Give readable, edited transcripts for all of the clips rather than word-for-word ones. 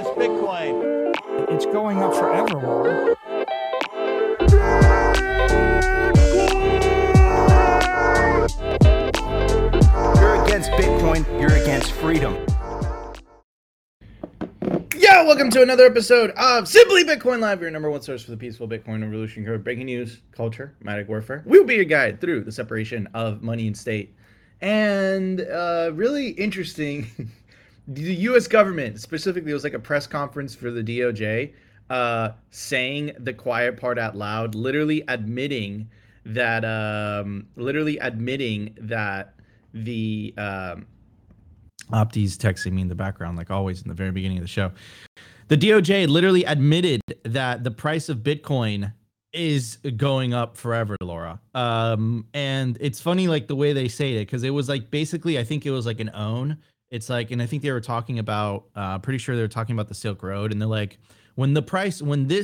is Bitcoin? It's going up for everyone. You're against Bitcoin. You're against freedom. Yo, welcome to another episode of Simply Bitcoin Live, your number one source for the peaceful Bitcoin revolution, covered breaking news, culture, mimetic warfare. We'll be your guide through the separation of money and state. And really interesting, the U.S. government, specifically, it was like a press conference for the DOJ, saying the quiet part out loud, literally admitting that the Opti's texting me in the background, like always in the very beginning of the show. The DOJ literally admitted that the price of Bitcoin is going up forever, Laura. And it's funny, like the way they say it, because it was like basically, I think it was like an own. It's like, and I think they were talking about, pretty sure they were talking about the Silk Road, and they're like, when the price, when we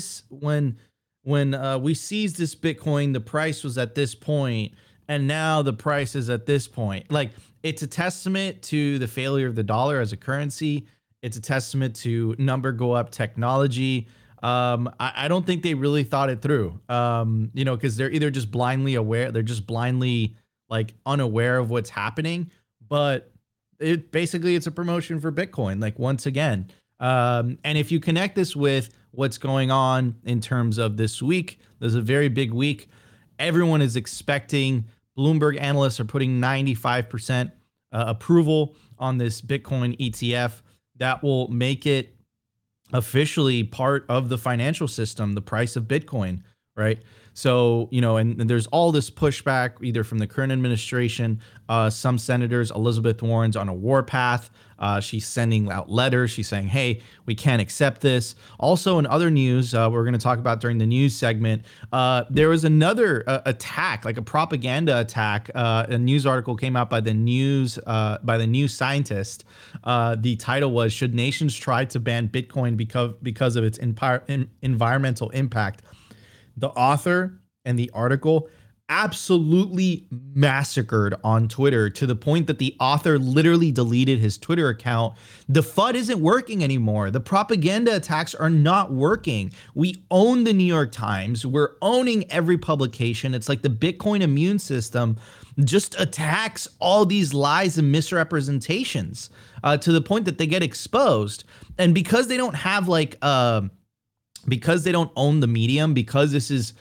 seized this Bitcoin, the price was at this point, and now the price is at this point. Like, it's a testament to the failure of the dollar as a currency. It's a testament to number go up technology. I don't think they really thought it through, you know, because they're either just blindly aware, they're just blindly like unaware of what's happening. But it basically, it's a promotion for Bitcoin, like once again. And if you connect this with what's going on in terms of this week, there's a very big week. Everyone is expecting, Bloomberg analysts are putting 95% approval on this Bitcoin ETF that will make it officially part of the financial system, the price of Bitcoin, right? So, you know, and there's all this pushback either from the current administration, some senators, Elizabeth Warren's on a warpath. She's sending out letters. She's saying, hey, we can't accept this. Also, in other news, we're going to talk about during the news segment, there was another attack, like a propaganda attack. A news article came out by the news, by the New Scientist. The title was, Should Nations Try to Ban Bitcoin because of its environmental impact? The author and the article absolutely massacred on Twitter, to the point that the author literally deleted his Twitter account. The FUD isn't working anymore. The propaganda attacks are not working. We own the New York Times. We're owning every publication. It's like the Bitcoin immune system just attacks all these lies and misrepresentations, to the point that they get exposed. And because they don't have like... because they don't own the medium, because this is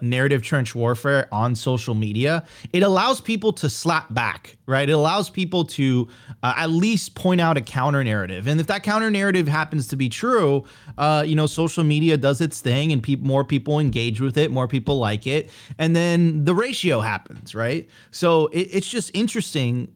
narrative trench warfare on social media, it allows people to slap back, right? It allows people to at least point out a counter narrative. And if that counter narrative happens to be true, you know, social media does its thing, and more people engage with it, more people like it. And then the ratio happens, right? So it's just interesting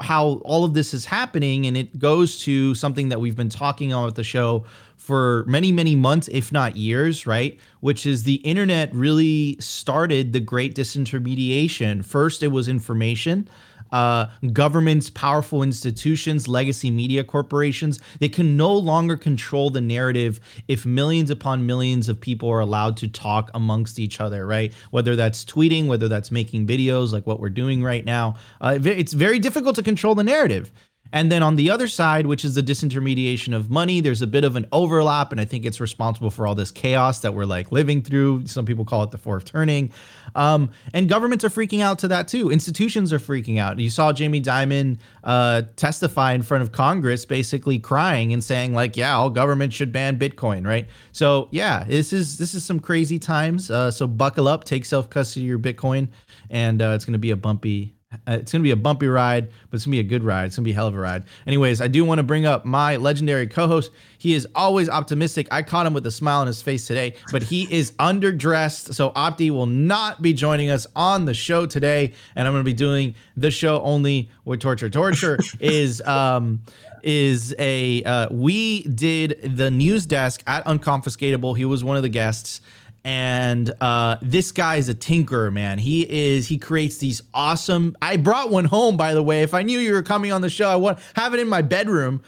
how all of this is happening. And it goes to something that we've been talking on with the show for many, many months, if not years, right? Which is the internet really started the great disintermediation. First, it was information. Governments, powerful institutions, legacy media corporations, they can no longer control the narrative if millions upon millions of people are allowed to talk amongst each other, right? Whether that's tweeting, whether that's making videos like what we're doing right now, it's very difficult to control the narrative. And then on the other side, which is the disintermediation of money, there's a bit of an overlap, and I think it's responsible for all this chaos that we're like living through. Some people call it the fourth turning. And governments are freaking out to that too. Institutions are freaking out. You saw Jamie Dimon testify in front of Congress, basically crying and saying like, yeah, all governments should ban Bitcoin, right? So yeah, this is some crazy times. So buckle up, take self-custody of your Bitcoin, and it's going to be a bumpy... it's going to be a bumpy ride, but it's going to be a good ride. It's going to be a hell of a ride. Anyways, I do want to bring up my legendary co-host. He is always optimistic. I caught him with a smile on his face today, but he is underdressed. So Opti will not be joining us on the show today. And I'm going to be doing the show only with Torture. Torture is we did the news desk at Unconfiscatable. He was one of the guests. And this guy is a tinkerer, man. He creates these awesome, I brought one home, by the way. If I knew you were coming on the show, I would have it in my bedroom.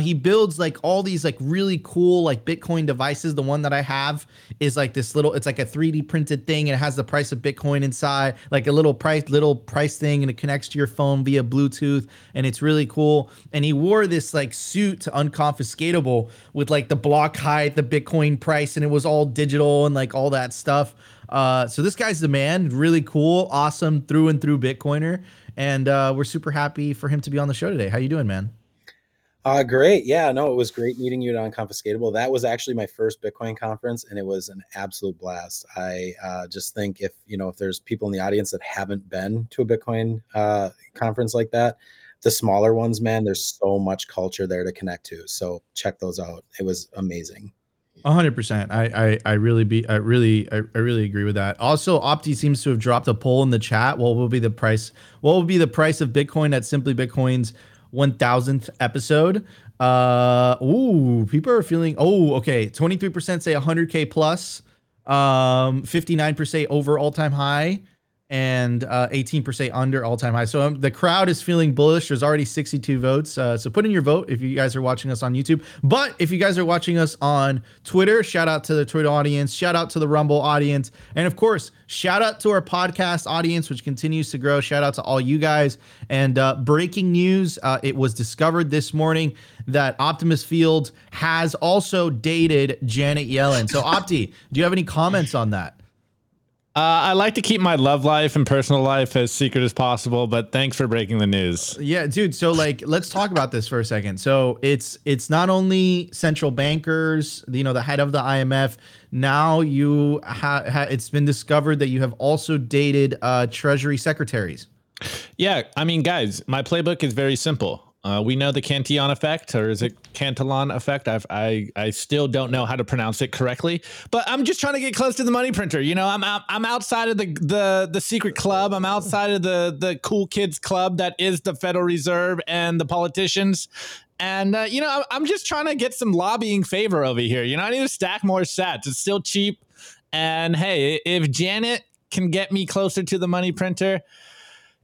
He builds like all these like really cool like Bitcoin devices. The one that I have is like this little, it's like a 3D printed thing, and it has the price of Bitcoin inside, like a little price thing, and it connects to your phone via Bluetooth, and it's really cool. And he wore this like suit to Unconfiscatable with like the block height, the Bitcoin price, and it was all digital and like all that stuff. So this guy's the man, really cool, awesome, through and through Bitcoiner, and we're super happy for him to be on the show today. How you doing, man? Great. Yeah, no, it was great meeting you at Unconfiscatable. That was actually my first Bitcoin conference, and it was an absolute blast. I just think if there's people in the audience that haven't been to a Bitcoin conference like that, the smaller ones, man, there's so much culture there to connect to. So check those out. It was amazing. 100%. I really agree with that. Also, Opti seems to have dropped a poll in the chat. What will be the price? What will be the price of Bitcoin at Simply Bitcoin's 1000th episode? People are feeling. Oh, okay. 23% say 100K plus. 59% say over all-time high, and 18% under all-time high. So the crowd is feeling bullish. There's already 62 votes. So put in your vote if you guys are watching us on YouTube. But if you guys are watching us on Twitter, shout out to the Twitter audience, shout out to the Rumble audience, and of course, shout out to our podcast audience, which continues to grow. Shout out to all you guys. And breaking news, it was discovered this morning that Optimus Field has also dated Janet Yellen. So Opti, do you have any comments on that? I like to keep my love life and personal life as secret as possible, but thanks for breaking the news. Yeah, dude. So like, let's talk about this for a second. So it's not only central bankers, the head of the IMF. Now you it's been discovered that you have also dated Treasury secretaries. Yeah, I mean, guys, my playbook is very simple. We know the Cantillon effect, or is it Cantillon effect? I still don't know how to pronounce it correctly, but I'm just trying to get close to the money printer. I'm outside of the secret club. I'm outside of the cool kids club that is the Federal Reserve and the politicians. And, I'm just trying to get some lobbying favor over here. I need to stack more sats. It's still cheap. And hey, if Janet can get me closer to the money printer,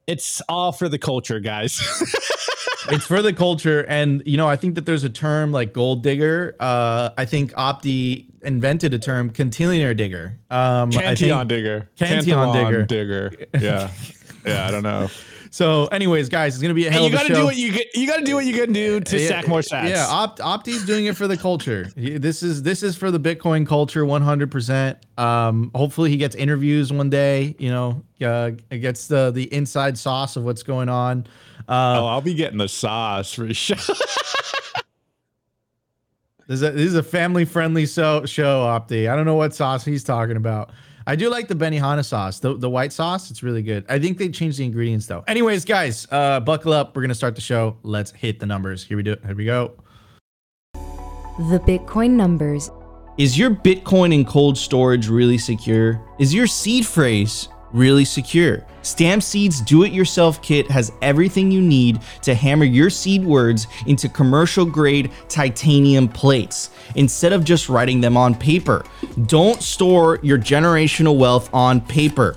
it's all for the culture, guys. It's for the culture. And, I think that there's a term like gold digger. I think Opti invented a term, Cantillon digger. Cantillon digger. Cantillon digger. Yeah. Yeah, I don't know. So anyways, guys, it's going to be a hell of a show. You got to do what you can do to stack more sats. Yeah, Opti's doing it for the culture. This is for the Bitcoin culture 100%. Hopefully he gets interviews one day, gets the inside sauce of what's going on. I'll be getting the sauce for sure. This is a family-friendly show, Opti. I don't know what sauce he's talking about. I do like the Benihana sauce, the white sauce. It's really good. I think they changed the ingredients though. Anyways, guys, buckle up. We're gonna start the show. Let's hit the numbers. Here we go. The Bitcoin numbers. Is your Bitcoin in cold storage really secure? Is your seed phrase really secure? Stamp Seed's do-it-yourself kit has everything you need to hammer your seed words into commercial-grade titanium plates instead of just writing them on paper. Don't store your generational wealth on paper.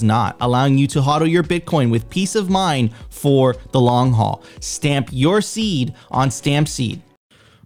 not, allowing you to hodl your Bitcoin with peace of mind for the long haul. Stamp your seed on Stamp Seed.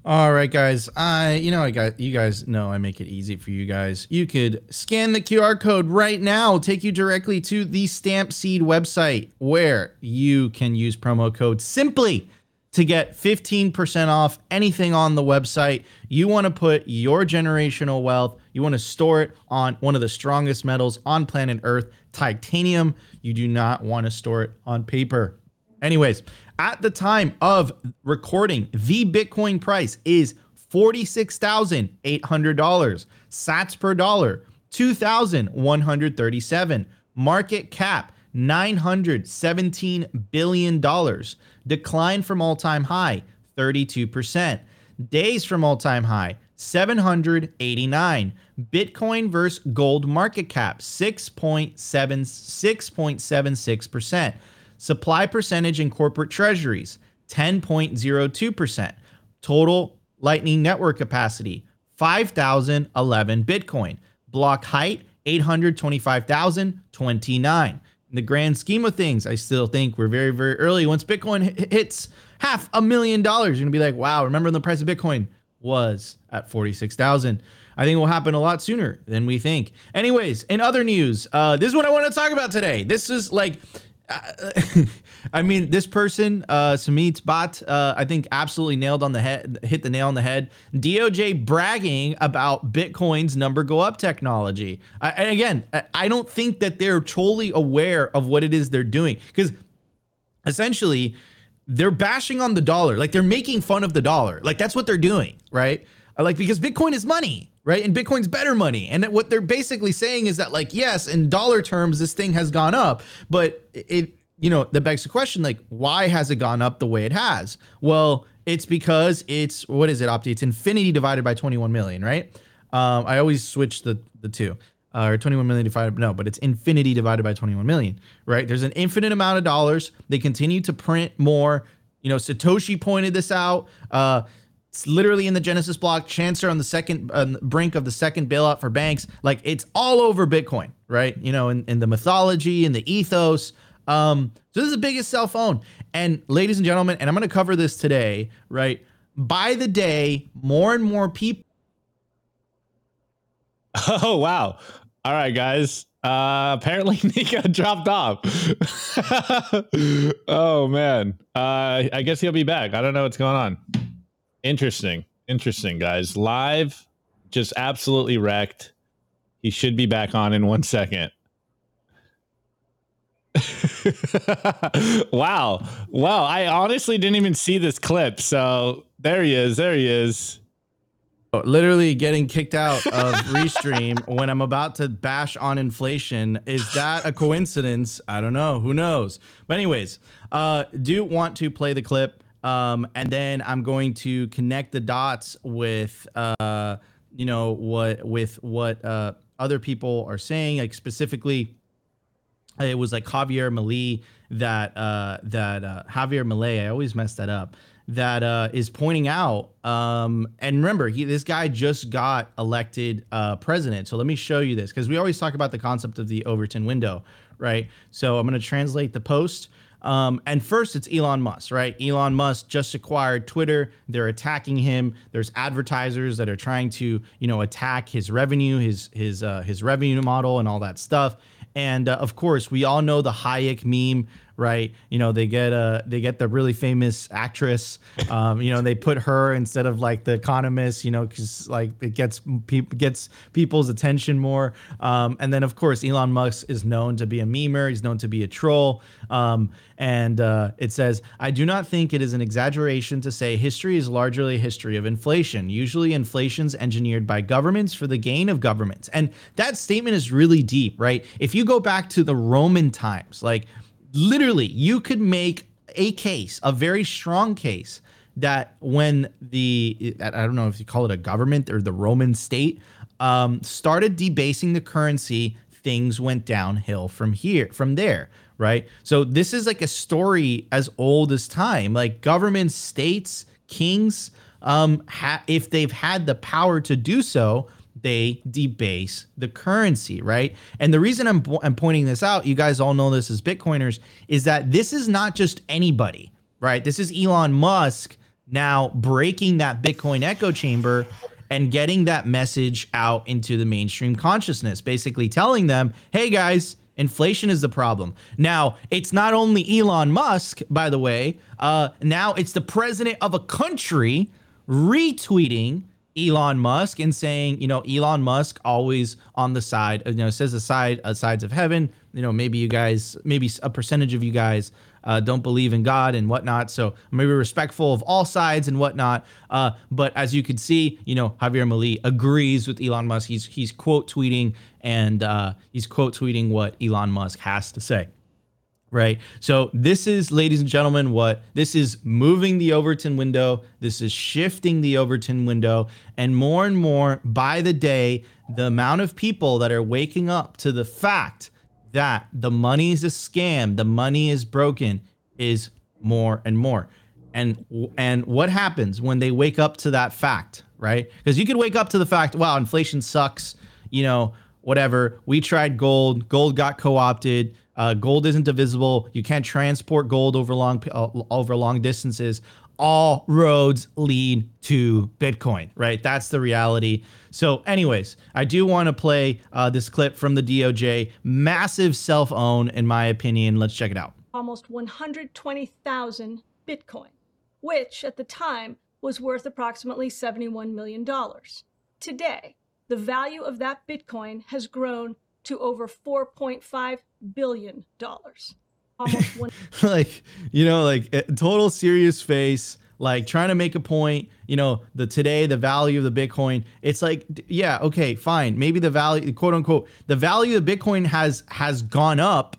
All right, guys. You guys know I make it easy for you guys. You could scan the QR code right now, take you directly to the Stamp Seed website, where you can use promo code Simply to get 15% off anything on the website. You want to put your generational wealth, you want to store it on one of the strongest metals on planet Earth, titanium. You do not want to store it on paper. Anyways, at the time of recording, the Bitcoin price is $46,800. Sats per dollar, 2,137. Market cap, $917 billion. Decline from all-time high, 32%. Days from all-time high, 789. Bitcoin versus gold market cap, 6.76%. Supply percentage in corporate treasuries, 10.02%. Total Lightning Network capacity, 5,011 Bitcoin. Block height, 825,029. In the grand scheme of things, I still think we're very, very early. Once Bitcoin hits $500,000, you're going to be like, wow, remember when the price of Bitcoin was at 46,000. I think it will happen a lot sooner than we think. Anyways, in other news, this is what I want to talk about today. This is like... I mean, this person, Samit Bhatt, I think absolutely nailed on the head, hit the nail on the head. DOJ bragging about Bitcoin's number go up technology. And again, I don't think that they're totally aware of what it is they're doing, because essentially they're bashing on the dollar. Like, they're making fun of the dollar. Like, that's what they're doing, right? Like, because Bitcoin is money, right? And Bitcoin's better money. And what they're basically saying is that, like, yes, in dollar terms, this thing has gone up, but it, you know, that begs the question, like, why has it gone up the way it has? Well, it's because it's, what is it, Opti? It's infinity divided by 21 million, right? I always switch the two, or 21 million divided, no, but it's infinity divided by 21 million, right? There's an infinite amount of dollars. They continue to print more. You know, Satoshi pointed this out. It's literally in the Genesis block. Chancellor on the second brink of the second bailout for banks. Like, it's all over Bitcoin, right? You know, in the mythology and the ethos. So this is the biggest cell phone. And ladies and gentlemen, and I'm going to cover this today, right? By the day, more and more people. Oh, wow. All right, guys. Apparently Nika dropped off. Oh, man. I guess he'll be back. I don't know what's going on. Interesting, guys. Live, just absolutely wrecked. He should be back on in 1 second. Wow. Well, I honestly didn't even see this clip. So there he is. Literally getting kicked out of Restream when I'm about to bash on inflation. Is that a coincidence? I don't know. Who knows? But anyways, do want to play the clip. And then I'm going to connect the dots with, you know, what other people are saying. Like, specifically, it was like Javier Milei that Javier Milei, I always mess that up, that is pointing out. And remember, this guy just got elected president. So let me show you this, because we always talk about the concept of the Overton window, right? So I'm going to translate the post. And first, it's Elon Musk, right? Elon Musk just acquired Twitter. They're attacking him. There's advertisers that are trying to, you know, attack his revenue, his revenue model and all that stuff. And of course, we all know the Hayek meme, right? You know, they get the really famous actress. You know, they put her instead of like the economist, you know, because like it gets people's attention more. And then of course, Elon Musk is known to be a memer. He's known to be a troll. And it says, I do not think it is an exaggeration to say history is largely a history of inflation. Usually inflation's engineered by governments for the gain of governments. And that statement is really deep, right? If you go back to the Roman times, like, literally, you could make a case, a very strong case, that when the, I don't know if you call it a government or the Roman state, started debasing the currency, things went downhill from there, right? So this is like a story as old as time. Like, governments, states, kings, if they've had the power to do so, they debase the currency, right? And the reason I'm pointing this out, you guys all know this as Bitcoiners, is that this is not just anybody, right? This is Elon Musk now breaking that Bitcoin echo chamber and getting that message out into the mainstream consciousness, basically telling them, hey guys, inflation is the problem. Now, it's not only Elon Musk, by the way, now it's the president of a country retweeting Elon Musk and saying, you know, Elon Musk always on the side, you know, says the sides of heaven. You know, maybe a percentage of you guys don't believe in God and whatnot. So I'm going to be respectful of all sides and whatnot. But as you can see, you know, Javier Milei agrees with Elon Musk. He's quote tweeting, and he's quote tweeting what Elon Musk has to say. Right. So this is, ladies and gentlemen, what this is, moving the Overton window. This is shifting the Overton window. And more by the day, the amount of people that are waking up to the fact that the money is a scam, the money is broken, is more and more. And what happens when they wake up to that fact? Right. Because you could wake up to the fact, wow, inflation sucks, you know, whatever. We tried gold. Gold got co-opted. Gold isn't divisible. You can't transport gold over long distances. All roads lead to Bitcoin, right? That's the reality. So anyways, I do want to play this clip from the DOJ. Massive self-own, in my opinion. Let's check it out. Almost 120,000 Bitcoin, which at the time was worth approximately $71 million. Today, the value of that Bitcoin has grown to over $4.5 billion. Like, you know, like total serious face, like trying to make a point, you know, the value of the Bitcoin. It's like, yeah, okay, fine. Maybe the value, quote unquote, the value of Bitcoin has gone up,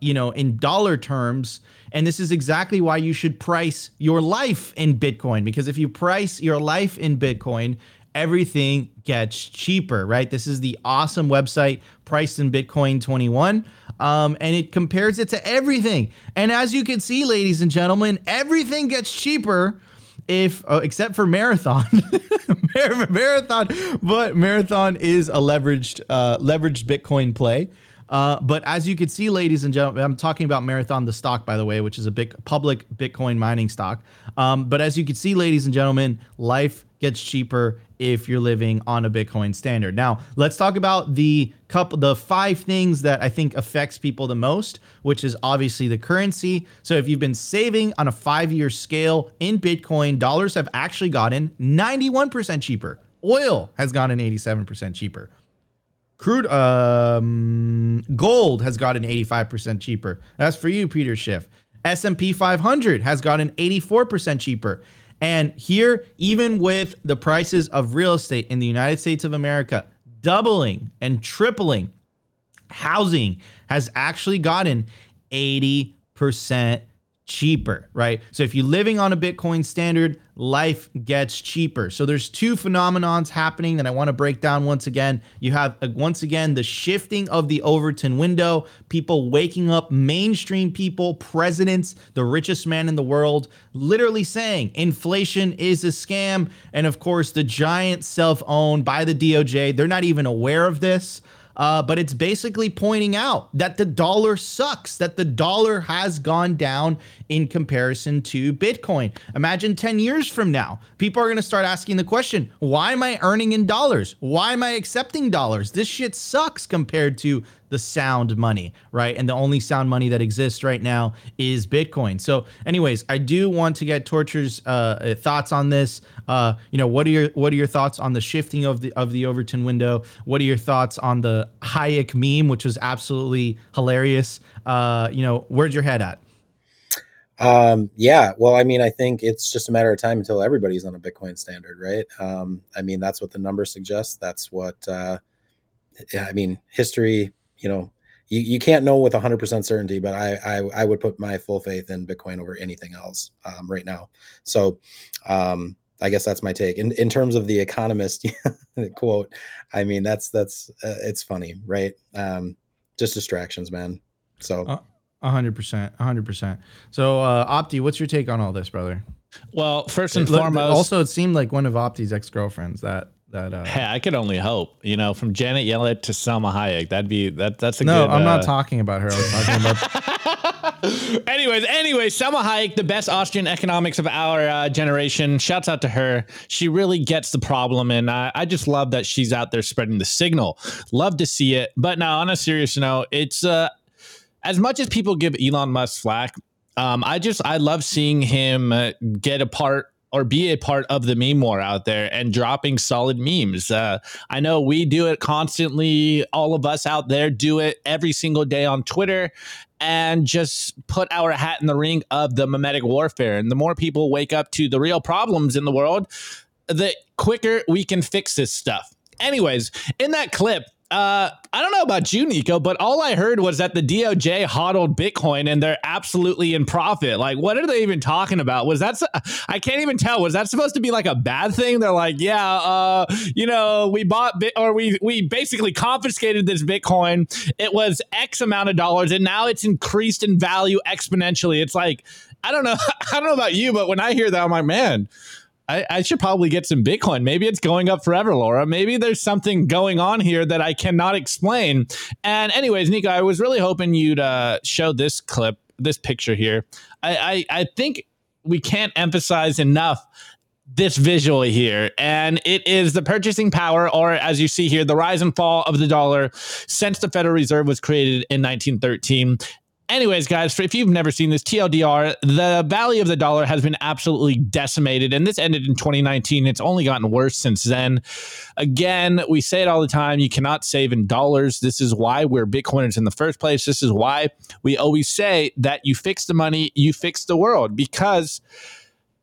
you know, in dollar terms. And this is exactly why you should price your life in Bitcoin, because if you price your life in Bitcoin, everything gets cheaper, right? This is the awesome website, Priced in Bitcoin 21, and it compares it to everything. And as you can see, ladies and gentlemen, everything gets cheaper, if except for Marathon. Marathon is a leveraged Bitcoin play. But as you can see, ladies and gentlemen, I'm talking about Marathon, the stock, by the way, which is a big public Bitcoin mining stock. But as you can see, ladies and gentlemen, life gets cheaper if you're living on a Bitcoin standard. Now, let's talk about the five things that I think affects people the most, which is obviously the currency. So if you've been saving on a 5-year scale in Bitcoin, dollars have actually gotten 91% cheaper. Oil has gotten 87% cheaper. Crude gold has gotten 85% cheaper. That's for you, Peter Schiff. S&P 500 has gotten 84% cheaper. And here, even with the prices of real estate in the United States of America doubling and tripling, housing has actually gotten 80% cheaper, right? So if you're living on a Bitcoin standard, life gets cheaper. So there's two phenomenons happening that I want to break down once again. You have, once again, the shifting of the Overton window, people waking up, mainstream people, presidents, the richest man in the world, literally saying inflation is a scam. And of course, the giant self-owned by the DOJ. They're not even aware of this. But it's basically pointing out that the dollar sucks, that the dollar has gone down in comparison to Bitcoin. Imagine 10 years from now, people are going to start asking the question, why am I earning in dollars? Why am I accepting dollars? This shit sucks compared to the sound money, right? And the only sound money that exists right now is Bitcoin. So anyways, I do want to get Torture's thoughts on this. You know, what are your thoughts on the shifting of the Overton window? What are your thoughts on the Hayek meme, which was absolutely hilarious? You know, where's your head at? Yeah, well, I mean, I think it's just a matter of time until everybody's on a Bitcoin standard, right? I mean, that's what the numbers suggest. That's what, I mean, history, you know, you can't know with 100% certainty, but I would put my full faith in Bitcoin over anything else right now. So I guess that's my take. In terms of the Economist quote, I mean, that's it's funny, right? Just distractions, man. So 100%. So Opti, what's your take on all this, brother? Well, first and foremost, also it seemed like one of Opti's ex-girlfriends that hey, I could only hope, you know, from Janet Yellen to Selma Hayek, that's a good. No, I'm not talking about her. I was talking about Anyways, Selma Hayek, the best Austrian economics of our generation. Shouts out to her. She really gets the problem. And I just love that she's out there spreading the signal. Love to see it. But now on a serious note, it's as much as people give Elon Musk flack, I love seeing him get apart or be a part of the meme war out there and dropping solid memes. I know we do it constantly. All of us out there do it every single day on Twitter and just put our hat in the ring of the memetic warfare. And the more people wake up to the real problems in the world, the quicker we can fix this stuff. Anyways, in that clip, I don't know about you, Nico, but all I heard was that the DOJ hodled Bitcoin and they're absolutely in profit. Like, what are they even talking about? Was that, I can't even tell. Was that supposed to be like a bad thing? They're like, yeah, you know, we bought we basically confiscated this Bitcoin. It was X amount of dollars and now it's increased in value exponentially. It's like, I don't know. I don't know about you, but when I hear that, I'm like, man, I should probably get some Bitcoin. Maybe it's going up forever, Laura. Maybe there's something going on here that I cannot explain. And anyways, Nika, I was really hoping you'd show this clip, this picture here. I think we can't emphasize enough this visual here. And it is the purchasing power, or as you see here, the rise and fall of the dollar since the Federal Reserve was created in 1913. Anyways, guys, if you've never seen this, TLDR, the value of the dollar has been absolutely decimated, and this ended in 2019. It's only gotten worse since then. Again, we say it all the time. You cannot save in dollars. This is why we're Bitcoiners in the first place. This is why we always say that you fix the money, you fix the world, because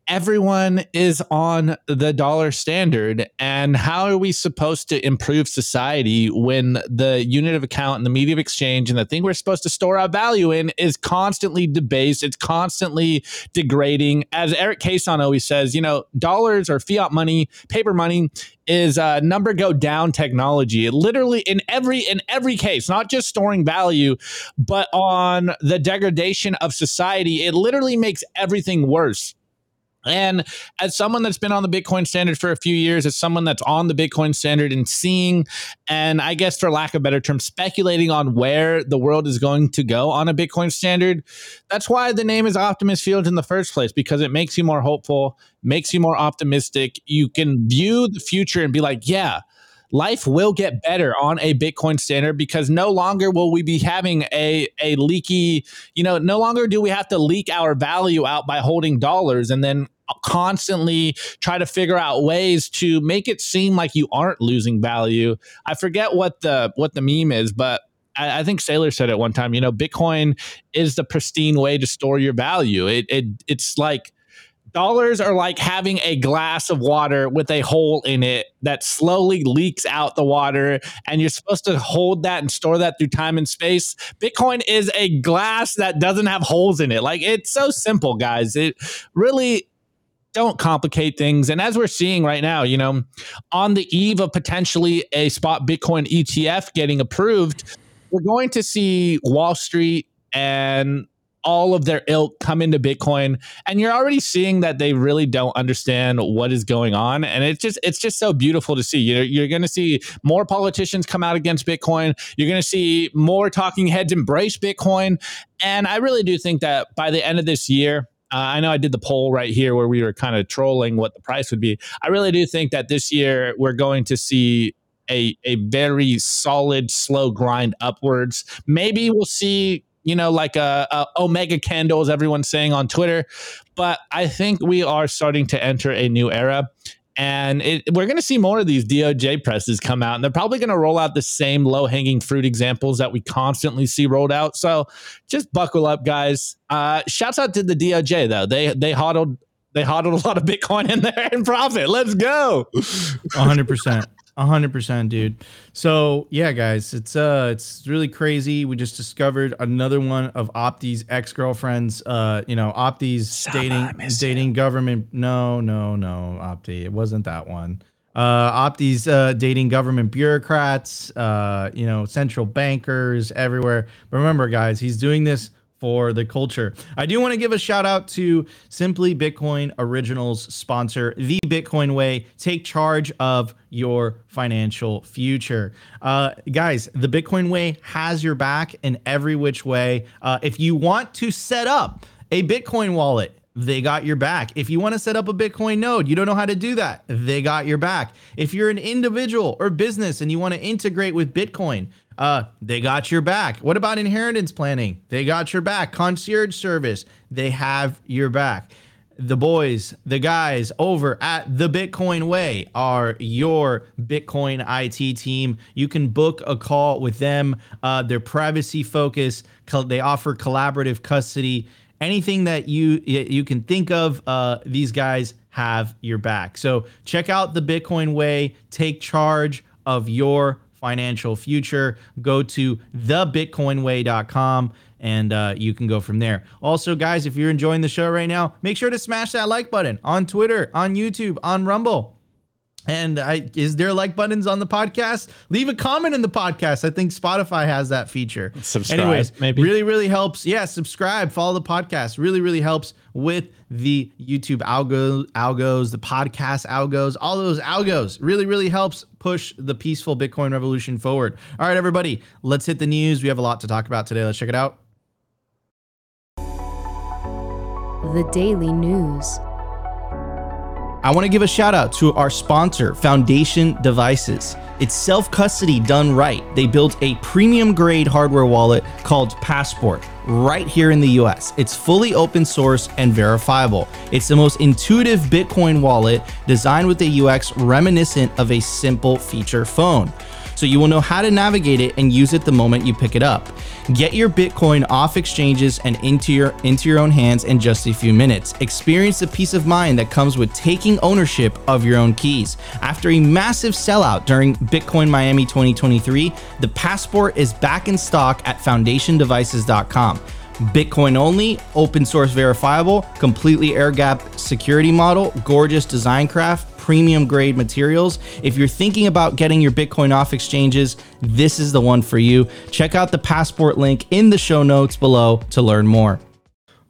everyone is on the dollar standard. And how are we supposed to improve society when the unit of account and the medium of exchange and the thing we're supposed to store our value in is constantly debased? It's constantly degrading. As Eric Kason always says, you know, dollars or fiat money, paper money is number go down technology. It literally in every case, not just storing value, but on the degradation of society, it literally makes everything worse. And as someone that's been on the Bitcoin standard for a few years, as someone that's on the Bitcoin standard and seeing, and I guess for lack of a better term, speculating on where the world is going to go on a Bitcoin standard, that's why the name is Optimus Field in the first place, because it makes you more hopeful, makes you more optimistic. You can view the future and be like, yeah, life will get better on a Bitcoin standard, because no longer will we be having a leaky, you know, no longer do we have to leak our value out by holding dollars and then constantly try to figure out ways to make it seem like you aren't losing value. I forget what the meme is, but I think Saylor said it one time, you know, Bitcoin is the pristine way to store your value. It's like, dollars are like having a glass of water with a hole in it that slowly leaks out the water, and you're supposed to hold that and store that through time and space. Bitcoin is a glass that doesn't have holes in it. Like, it's so simple, guys. It really don't complicate things. And as we're seeing right now, you know, on the eve of potentially a spot Bitcoin ETF getting approved, we're going to see Wall Street and all of their ilk come into Bitcoin, and you're already seeing that they really don't understand what is going on. And it's just so beautiful to see. You're going to see more politicians come out against Bitcoin. You're going to see more talking heads embrace Bitcoin. And I really do think that by the end of this year, I know I did the poll right here where we were kind of trolling what the price would be. I really do think that this year we're going to see a very solid, slow grind upwards. Maybe we'll see, you know, like Omega candles, everyone's saying on Twitter. But I think we are starting to enter a new era. And we're going to see more of these DOJ presses come out. And they're probably going to roll out the same low-hanging fruit examples that we constantly see rolled out. So just buckle up, guys. Shouts out to the DOJ, though. They hodled a lot of Bitcoin in there in profit. Let's go. 100%. 100%, dude. So yeah, guys, it's really crazy. We just discovered another one of Opti's ex-girlfriends. You know, Opti's dating government. No, Opti. It wasn't that one. Opti's dating government bureaucrats. You know, central bankers everywhere. But remember, guys, he's doing this for the culture. I do want to give a shout out to Simply Bitcoin Originals sponsor, The Bitcoin Way. Take charge of your financial future. Guys, The Bitcoin Way has your back in every which way. If you want to set up a Bitcoin wallet, they got your back. If you want to set up a Bitcoin node, you don't know how to do that, they got your back. If you're an individual or business and you want to integrate with Bitcoin, they got your back. What about inheritance planning? They got your back. Concierge service, they have your back. the boys, the guys over at The Bitcoin Way are your Bitcoin IT team. You can book a call with them. They're privacy focused. They offer collaborative custody. Anything that you can think of, these guys have your back. So check out The Bitcoin Way. Take charge of your financial future. Go to thebitcoinway.com. And you can go from there. Also, guys, if you're enjoying the show right now, make sure to smash that like button on Twitter, on YouTube, on Rumble. And is there like buttons on the podcast? Leave a comment in the podcast. I think Spotify has that feature. Subscribe, anyways, maybe. Really, really helps. Yeah, subscribe, follow the podcast. Really, really helps with the YouTube algos, the podcast algos, all those algos. Really, really helps push the peaceful Bitcoin revolution forward. All right, everybody, let's hit the news. We have a lot to talk about today. Let's check it out. The Daily News. I want to give a shout out to our sponsor, Foundation Devices. It's self-custody done right. They built a premium grade hardware wallet called Passport right here in the US. It's fully open source and verifiable. It's the most intuitive Bitcoin wallet designed with a UX reminiscent of a simple feature phone. So you will know how to navigate it and use it the moment you pick it up. Get your Bitcoin off exchanges and into your own hands in just a few minutes. Experience the peace of mind that comes with taking ownership of your own keys. After a massive sellout during Bitcoin Miami 2023, the Passport is back in stock at foundationdevices.com. Bitcoin only, open source verifiable, completely air gap security model, gorgeous design craft, premium grade materials. If you're thinking about getting your Bitcoin off exchanges, this is the one for you. Check out the Passport link in the show notes below to learn more.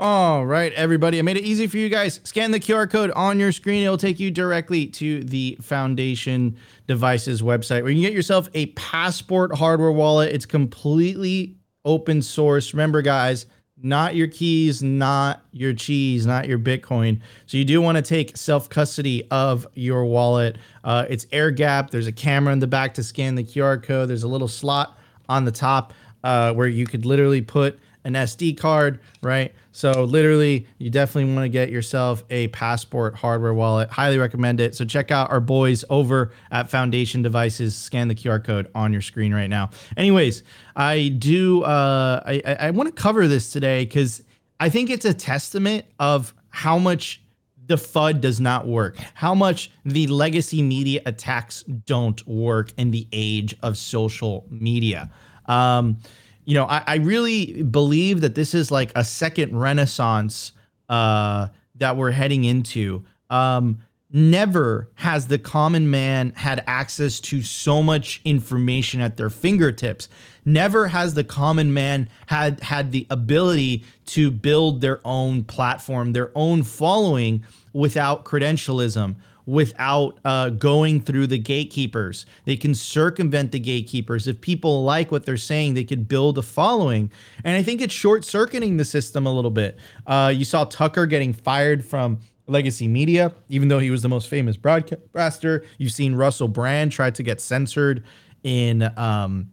All right, everybody, I made it easy for you guys. Scan the QR code on your screen. It'll take you directly to the Foundation Devices website where you can get yourself a Passport hardware wallet. It's completely open source. Remember, guys, not your keys, not your cheese, not your Bitcoin. So you do want to take self-custody of your wallet. It's air gap. There's a camera in the back to scan the QR code. There's a little slot on the top where you could literally put an SD card, right? So literally, you definitely want to get yourself a Passport hardware wallet. Highly recommend it. So check out our boys over at Foundation Devices. Scan the QR code on your screen right now. Anyways, I want to cover this today because I think it's a testament of how much the FUD does not work, how much the legacy media attacks don't work in the age of social media. You know, I really believe that this is like a second renaissance that we're heading into. Never has the common man had access to so much information at their fingertips. Never has the common man had the ability to build their own platform, their own following without credentialism, without going through the gatekeepers. They can circumvent the gatekeepers. If people like what they're saying, they could build a following. And I think it's short-circuiting the system a little bit. You saw Tucker getting fired from legacy media, even though he was the most famous broadcaster. You've seen Russell Brand try to get censored in the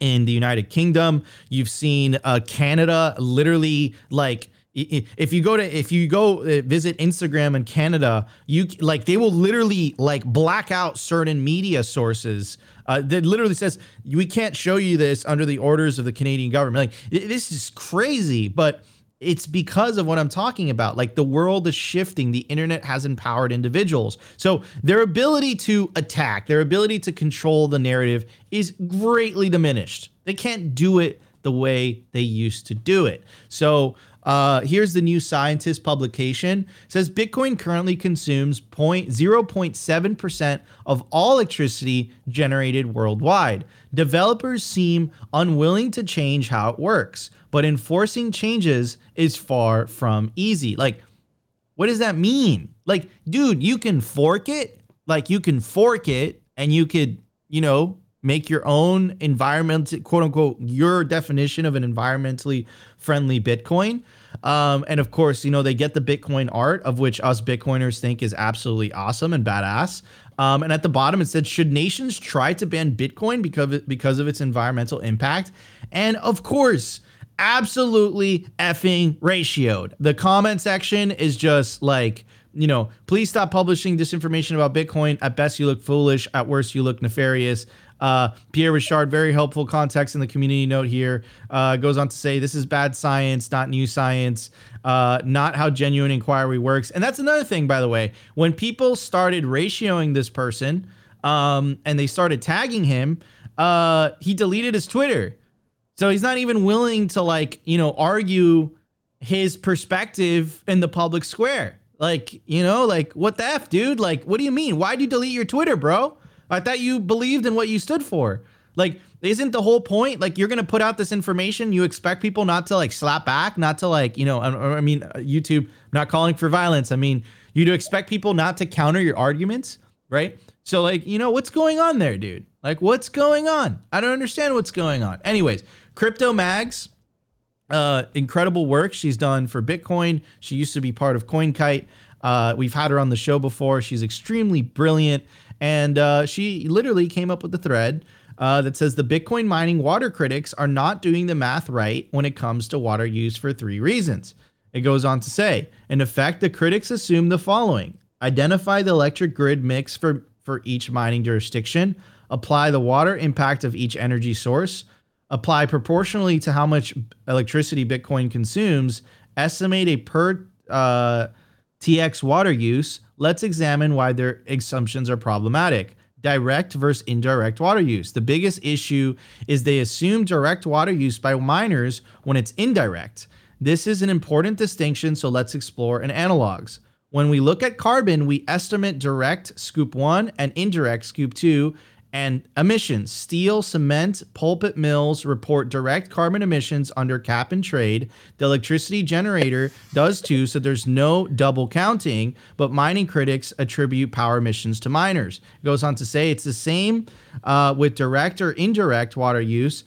United Kingdom. You've seen Canada literally like, if you go visit Instagram in Canada, you like they will literally like black out certain media sources. That literally says we can't show you this under the orders of the Canadian government. Like this is crazy, but it's because of what I'm talking about. Like the world is shifting. The internet has empowered individuals. So their ability to attack, their ability to control the narrative is greatly diminished. They can't do it the way they used to do it. So here's the New Scientist publication. It says Bitcoin currently consumes 0.7% of all electricity generated worldwide. Developers seem unwilling to change how it works, but enforcing changes is far from easy. Like, what does that mean? Like, dude, you can fork it. Like, you can fork it and you could, you know, make your own environmental, quote unquote, your definition of an environmentally friendly Bitcoin. And of course, you know, they get the Bitcoin art, of which us Bitcoiners think is absolutely awesome and badass. And at the bottom, it said, should nations try to ban Bitcoin because of its environmental impact? And of course, absolutely effing ratioed. The comment section is just like, you know, please stop publishing disinformation about Bitcoin. At best, you look foolish. At worst, you look nefarious. Pierre Richard, very helpful context in the community note here, goes on to say, this is bad science, not new science, not how genuine inquiry works. And that's another thing, by the way, when people started ratioing this person and they started tagging him, he deleted his Twitter. So he's not even willing to, like, you know, argue his perspective in the public square. Like, you know, like, what the F, dude? Like, what do you mean? Why'd you delete your Twitter, bro? I thought you believed in what you stood for. Like, isn't the whole point, like, you're going to put out this information, you expect people not to, like, slap back, not to, like, you know, I mean, YouTube, not calling for violence. I mean, you do expect people not to counter your arguments, right? So, like, you know, what's going on there, dude? Like, what's going on? I don't understand what's going on. Anyways, Crypto Mags. Incredible work she's done for Bitcoin. She used to be part of CoinKite. We've had her on the show before. She's extremely brilliant. And she literally came up with a thread that says the Bitcoin mining water critics are not doing the math right when it comes to water use for three reasons. It goes on to say, in effect, the critics assume the following. Identify the electric grid mix for each mining jurisdiction. Apply the water impact of each energy source. Apply proportionally to how much electricity Bitcoin consumes, estimate a per TX water use. Let's examine why their assumptions are problematic. Direct versus indirect water use. The biggest issue is they assume direct water use by miners when it's indirect. This is an important distinction, so let's explore an analogs. When we look at carbon, we estimate direct scoop 1 and indirect scoop 2. And emissions. Steel, cement, pulpit mills report direct carbon emissions under cap and trade. The electricity generator does too, so there's no double counting, but mining critics attribute power emissions to miners. It goes on to say it's the same with direct or indirect water use.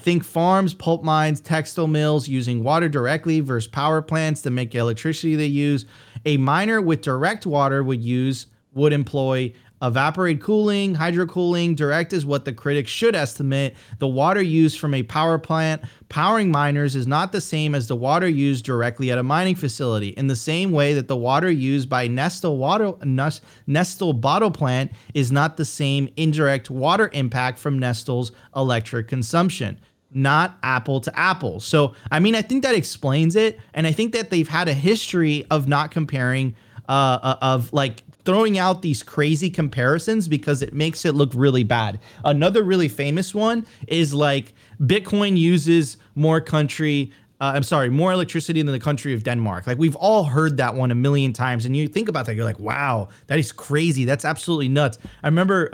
Think farms, pulp mines, textile mills using water directly versus power plants that make electricity they use. A miner with direct water would employ evaporate cooling, hydrocooling. Direct is what the critics should estimate. The water used from a power plant powering miners is not the same as the water used directly at a mining facility. In the same way that the water used by Nestle bottle plant is not the same indirect water impact from Nestle's electric consumption. Not apple to apple. So, I mean, I think that explains it. And I think that they've had a history of not comparing, of like, throwing out these crazy comparisons because it makes it look really bad. Another really famous one is like Bitcoin uses more electricity than the country of Denmark. Like we've all heard that one a million times. And you think about that, you're like, wow, that is crazy. That's absolutely nuts. I remember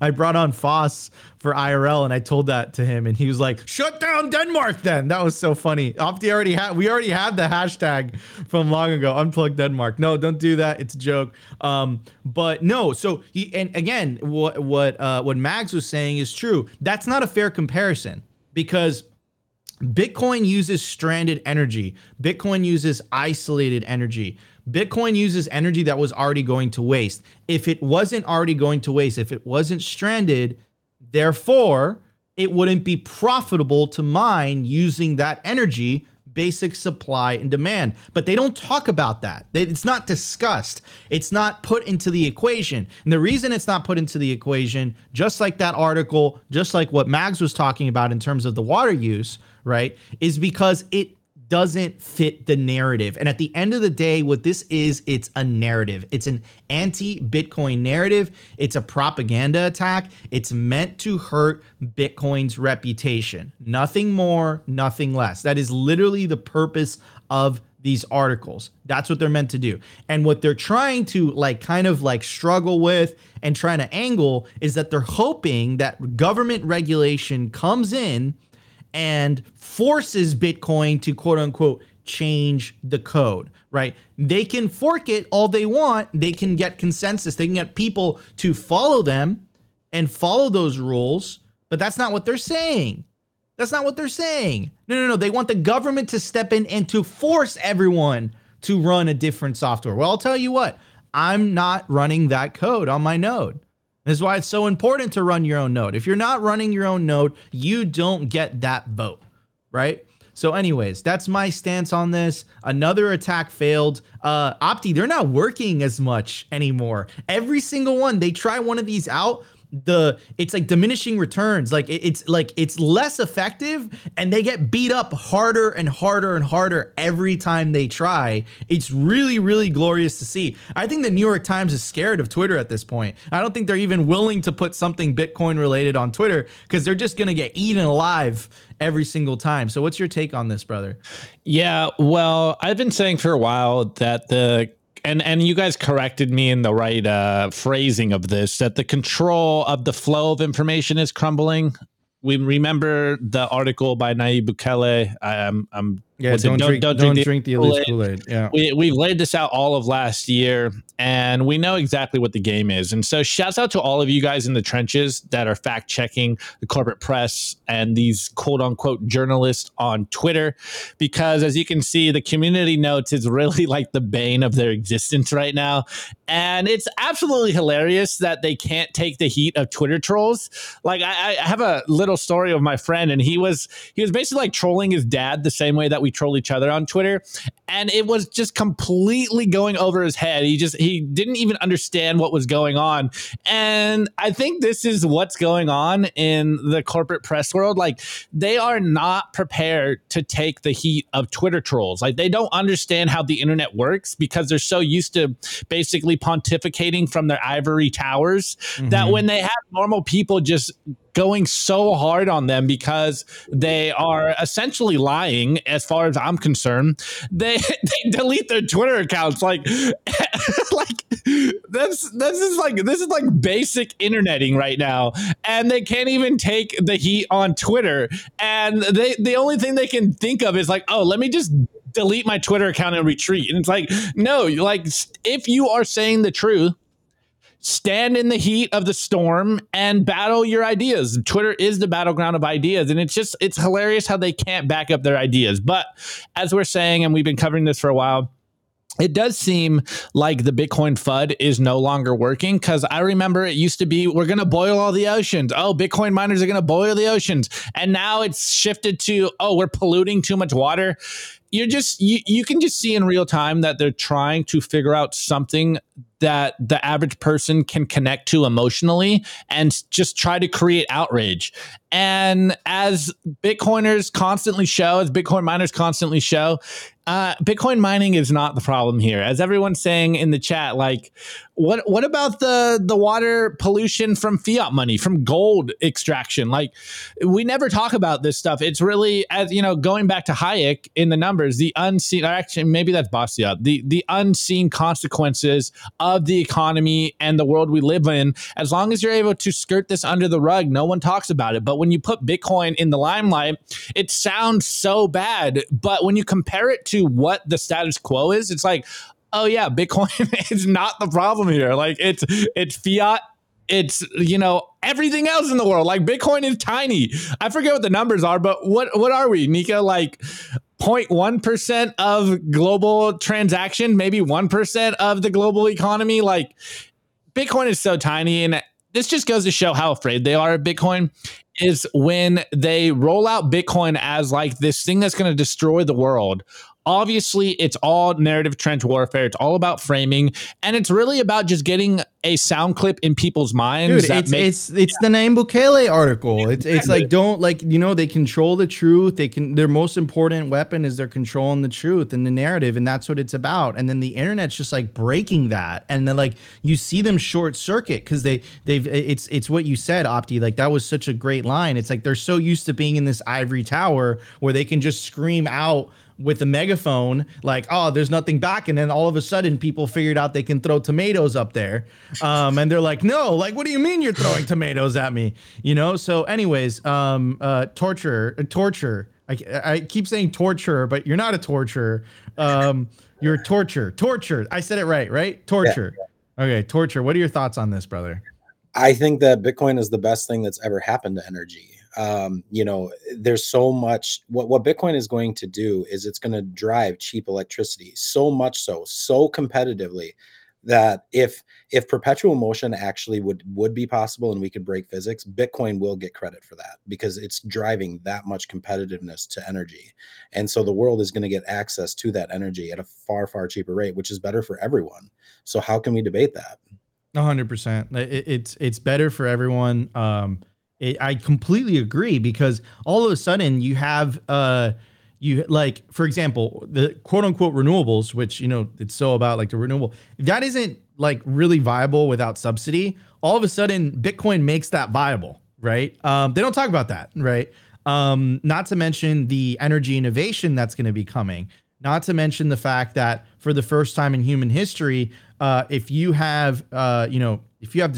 I brought on Foss for IRL and I told that to him and he was like, shut down Denmark then. That was so funny. Opti already had, we already had the hashtag from long ago, unplug Denmark. No, don't do that. It's a joke. But no, so he, and again, what Mags was saying is true. That's not a fair comparison because Bitcoin uses stranded energy. Bitcoin uses isolated energy. Bitcoin uses energy that was already going to waste. If it wasn't already going to waste, if it wasn't stranded, therefore, it wouldn't be profitable to mine using that energy, basic supply and demand. But they don't talk about that. It's not discussed. It's not put into the equation. And the reason it's not put into the equation, just like that article, just like what Mags was talking about in terms of the water use, right, is because it doesn't fit the narrative. And at the end of the day, what this is, it's a narrative. It's an anti-Bitcoin narrative. It's a propaganda attack. It's meant to hurt Bitcoin's reputation. Nothing more, nothing less. That is literally the purpose of these articles. That's what they're meant to do. And what they're trying to like kind of like struggle with and trying to angle is that they're hoping that government regulation comes in and forces Bitcoin to quote unquote change the code, right? They can fork it all they want. They can get consensus. They can get people to follow them and follow those rules, but that's not what they're saying. That's not what they're saying. No. They want the government to step in and to force everyone to run a different software. Well, I'll tell you what, I'm not running that code on my node. This is why it's so important to run your own node. If you're not running your own node, you don't get that vote, right? So anyways, that's my stance on this. Another attack failed. Opti, they're not working as much anymore. Every single one, they try one of these out, it's like diminishing returns. It's less effective, and they get beat up harder and harder and harder every time they try. It's really, really glorious to see. I think the New York Times is scared of Twitter at this point. I don't think they're even willing to put something Bitcoin related on Twitter because they're just going to get eaten alive every single time. So what's your take on this, brother? Yeah, well, I've been saying for a while that and you guys corrected me in the right phrasing of this, that the control of the flow of information is crumbling. We remember the article by Nayib Bukele. Don't drink the elite Kool-Aid. Yeah. We laid this out all of last year, and we know exactly what the game is. And so shouts out to all of you guys in the trenches that are fact-checking the corporate press and these quote-unquote journalists on Twitter, because as you can see, the community notes is really like the bane of their existence right now. And it's absolutely hilarious that they can't take the heat of Twitter trolls. Like, I have a little story of my friend, and he was basically like trolling his dad the same way that we troll each other on Twitter. And it was just completely going over his head. He didn't even understand what was going on. And I think this is what's going on in the corporate press world. Like, they are not prepared to take the heat of Twitter trolls. Like, they don't understand how the internet works because they're so used to basically pontificating from their ivory towers, mm-hmm. that when they have normal people just going so hard on them because they are essentially lying, as far as I'm concerned, they delete their Twitter accounts. Like, this is like basic interneting right now, and they can't even take the heat on Twitter. And the only thing they can think of is like, oh, let me just delete my Twitter account and retreat. And it's like, no, like, if you are saying the truth, stand in the heat of the storm and battle your ideas. Twitter is the battleground of ideas, and it's hilarious how they can't back up their ideas. But as we're saying, and we've been covering this for a while, it does seem like the Bitcoin FUD is no longer working, because I remember it used to be, we're going to boil all the oceans. Oh, Bitcoin miners are going to boil the oceans. And now it's shifted to, oh, we're polluting too much water. You can just see in real time that they're trying to figure out something that the average person can connect to emotionally and just try to create outrage. And as Bitcoiners constantly show, as Bitcoin miners constantly show, Bitcoin mining is not the problem here. As everyone's saying in the chat, like, what about the water pollution from fiat money, from gold extraction? Like, we never talk about this stuff. It's really, as you know, going back to Hayek in the numbers, the unseen, or actually maybe that's Bastiat, the unseen consequences of the economy and the world we live in. As long as you're able to skirt this under the rug, no one talks about it. But when you put Bitcoin in the limelight, it sounds so bad. But when you compare it to what the status quo is, it's like, oh yeah, Bitcoin is not the problem here. Like, it's fiat, it's, you know, everything else in the world. Like, Bitcoin is tiny. I forget what the numbers are, but what are we, Nika? Like 0.1% of global transaction, maybe 1% of the global economy. Like, Bitcoin is so tiny, and this just goes to show how afraid they are of Bitcoin. Is when they roll out Bitcoin as like this thing that's going to destroy the world. Obviously, it's all narrative trench warfare. It's all about framing, and it's really about just getting a sound clip in people's minds. Dude, it's the Nayib Bukele article. It's like, don't, like, you know, they control the truth. They can, their most important weapon is their control on the truth and the narrative, and that's what it's about. And then the internet's just like breaking that, and then, like, you see them short circuit because it's what you said, Opti. Like, that was such a great line. It's like they're so used to being in this ivory tower where they can just scream out with a megaphone, like, oh, there's nothing back. And then all of a sudden people figured out they can throw tomatoes up there. And they're like, no, like, what do you mean you're throwing tomatoes at me? You know? So anyways, torture. I keep saying torture, but you're not a torturer. You're torture. I said it right? Torture. Yeah. Okay. Torture. What are your thoughts on this, brother? I think that Bitcoin is the best thing that's ever happened to energy. You know, there's so much, what Bitcoin is going to do is it's going to drive cheap electricity so much so competitively that if perpetual motion actually would be possible and we could break physics, Bitcoin will get credit for that because it's driving that much competitiveness to energy. And so the world is going to get access to that energy at a far, far cheaper rate, which is better for everyone. So how can we debate that? 100%. It's better for everyone. I completely agree, because all of a sudden you have, for example, the quote unquote renewables, which, you know, it's so about like the renewable that isn't like really viable without subsidy. All of a sudden, Bitcoin makes that viable, right? They don't talk about that, right? Not to mention the energy innovation that's going to be coming, not to mention the fact that for the first time in human history, if you have the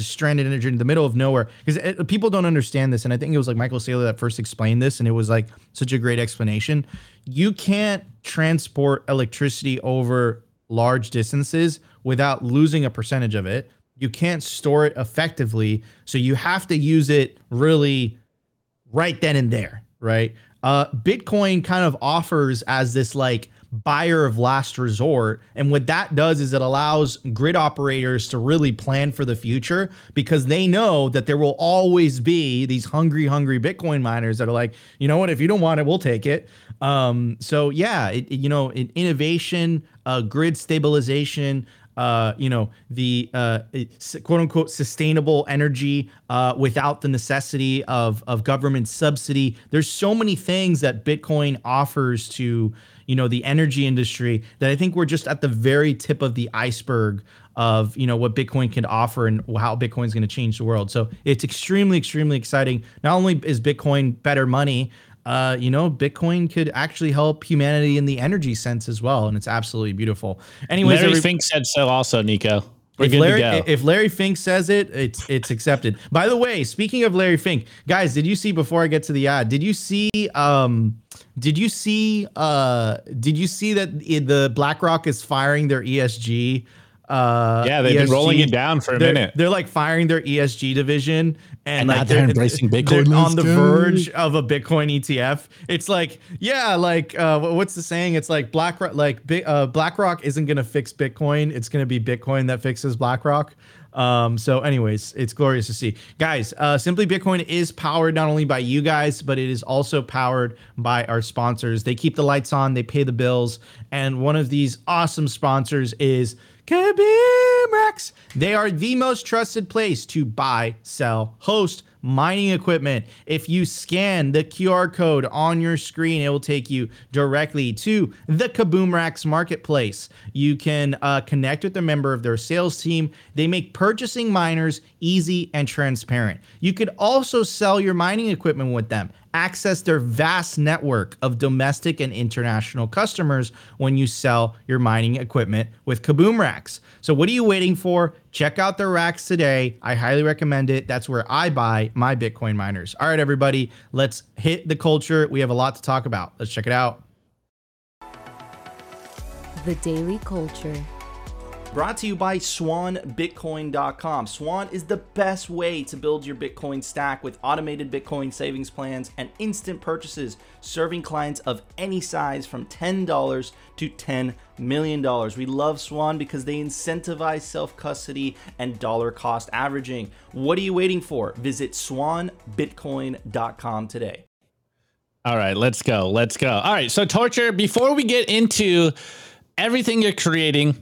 stranded energy in the middle of nowhere, because people don't understand this. And I think it was like Michael Saylor that first explained this. And it was like such a great explanation. You can't transport electricity over large distances without losing a percentage of it. You can't store it effectively. So you have to use it really right then and there, right? Bitcoin kind of offers as this like buyer of last resort. And what that does is it allows grid operators to really plan for the future, because they know that there will always be these hungry Bitcoin miners that are like, you know what, if you don't want it, we'll take it. Innovation, grid stabilization, quote unquote sustainable energy without the necessity of government subsidy. There's so many things that Bitcoin offers to, you know, the energy industry that I think we're just at the very tip of the iceberg of, you know, what Bitcoin can offer and how Bitcoin's going to change the world. So it's extremely, extremely exciting. Not only is Bitcoin better money, Bitcoin could actually help humanity in the energy sense as well. And it's absolutely beautiful. Anyways, Larry Fink said so also, Nico. If Larry Fink says it, it's accepted. By the way, speaking of Larry Fink, guys, did you see, before I get to the ad, did you see that the BlackRock is firing their ESG? They've been rolling it down for a minute. They're like firing their ESG division, and like they're embracing Bitcoin. They're on the verge of a Bitcoin ETF. It's like, what's the saying? It's like BlackRock, BlackRock isn't gonna fix Bitcoin. It's gonna be Bitcoin that fixes BlackRock. So anyways, it's glorious to see, guys. Simply Bitcoin is powered not only by you guys, but it is also powered by our sponsors. They keep the lights on, they pay the bills, and one of these awesome sponsors is Kaboom Racks. They are the most trusted place to buy, sell, host mining equipment. If you scan the QR code on your screen, it will take you directly to the Kaboom Racks marketplace. You can connect with a member of their sales team. They make purchasing miners easy and transparent. You could also sell your mining equipment with them. Access their vast network of domestic and international customers when you sell your mining equipment with Kaboom Racks. So what are you waiting for? Check out their racks today. I highly recommend it. That's where I buy my Bitcoin miners. All right, everybody, let's hit the culture. We have a lot to talk about. Let's check it out. The Daily Culture. Brought to you by SwanBitcoin.com. Swan is the best way to build your Bitcoin stack with automated Bitcoin savings plans and instant purchases, serving clients of any size from $10 to $10 million. We love Swan because they incentivize self-custody and dollar cost averaging. What are you waiting for? Visit SwanBitcoin.com today. All right, let's go. All right, so Torture, before we get into everything you're creating,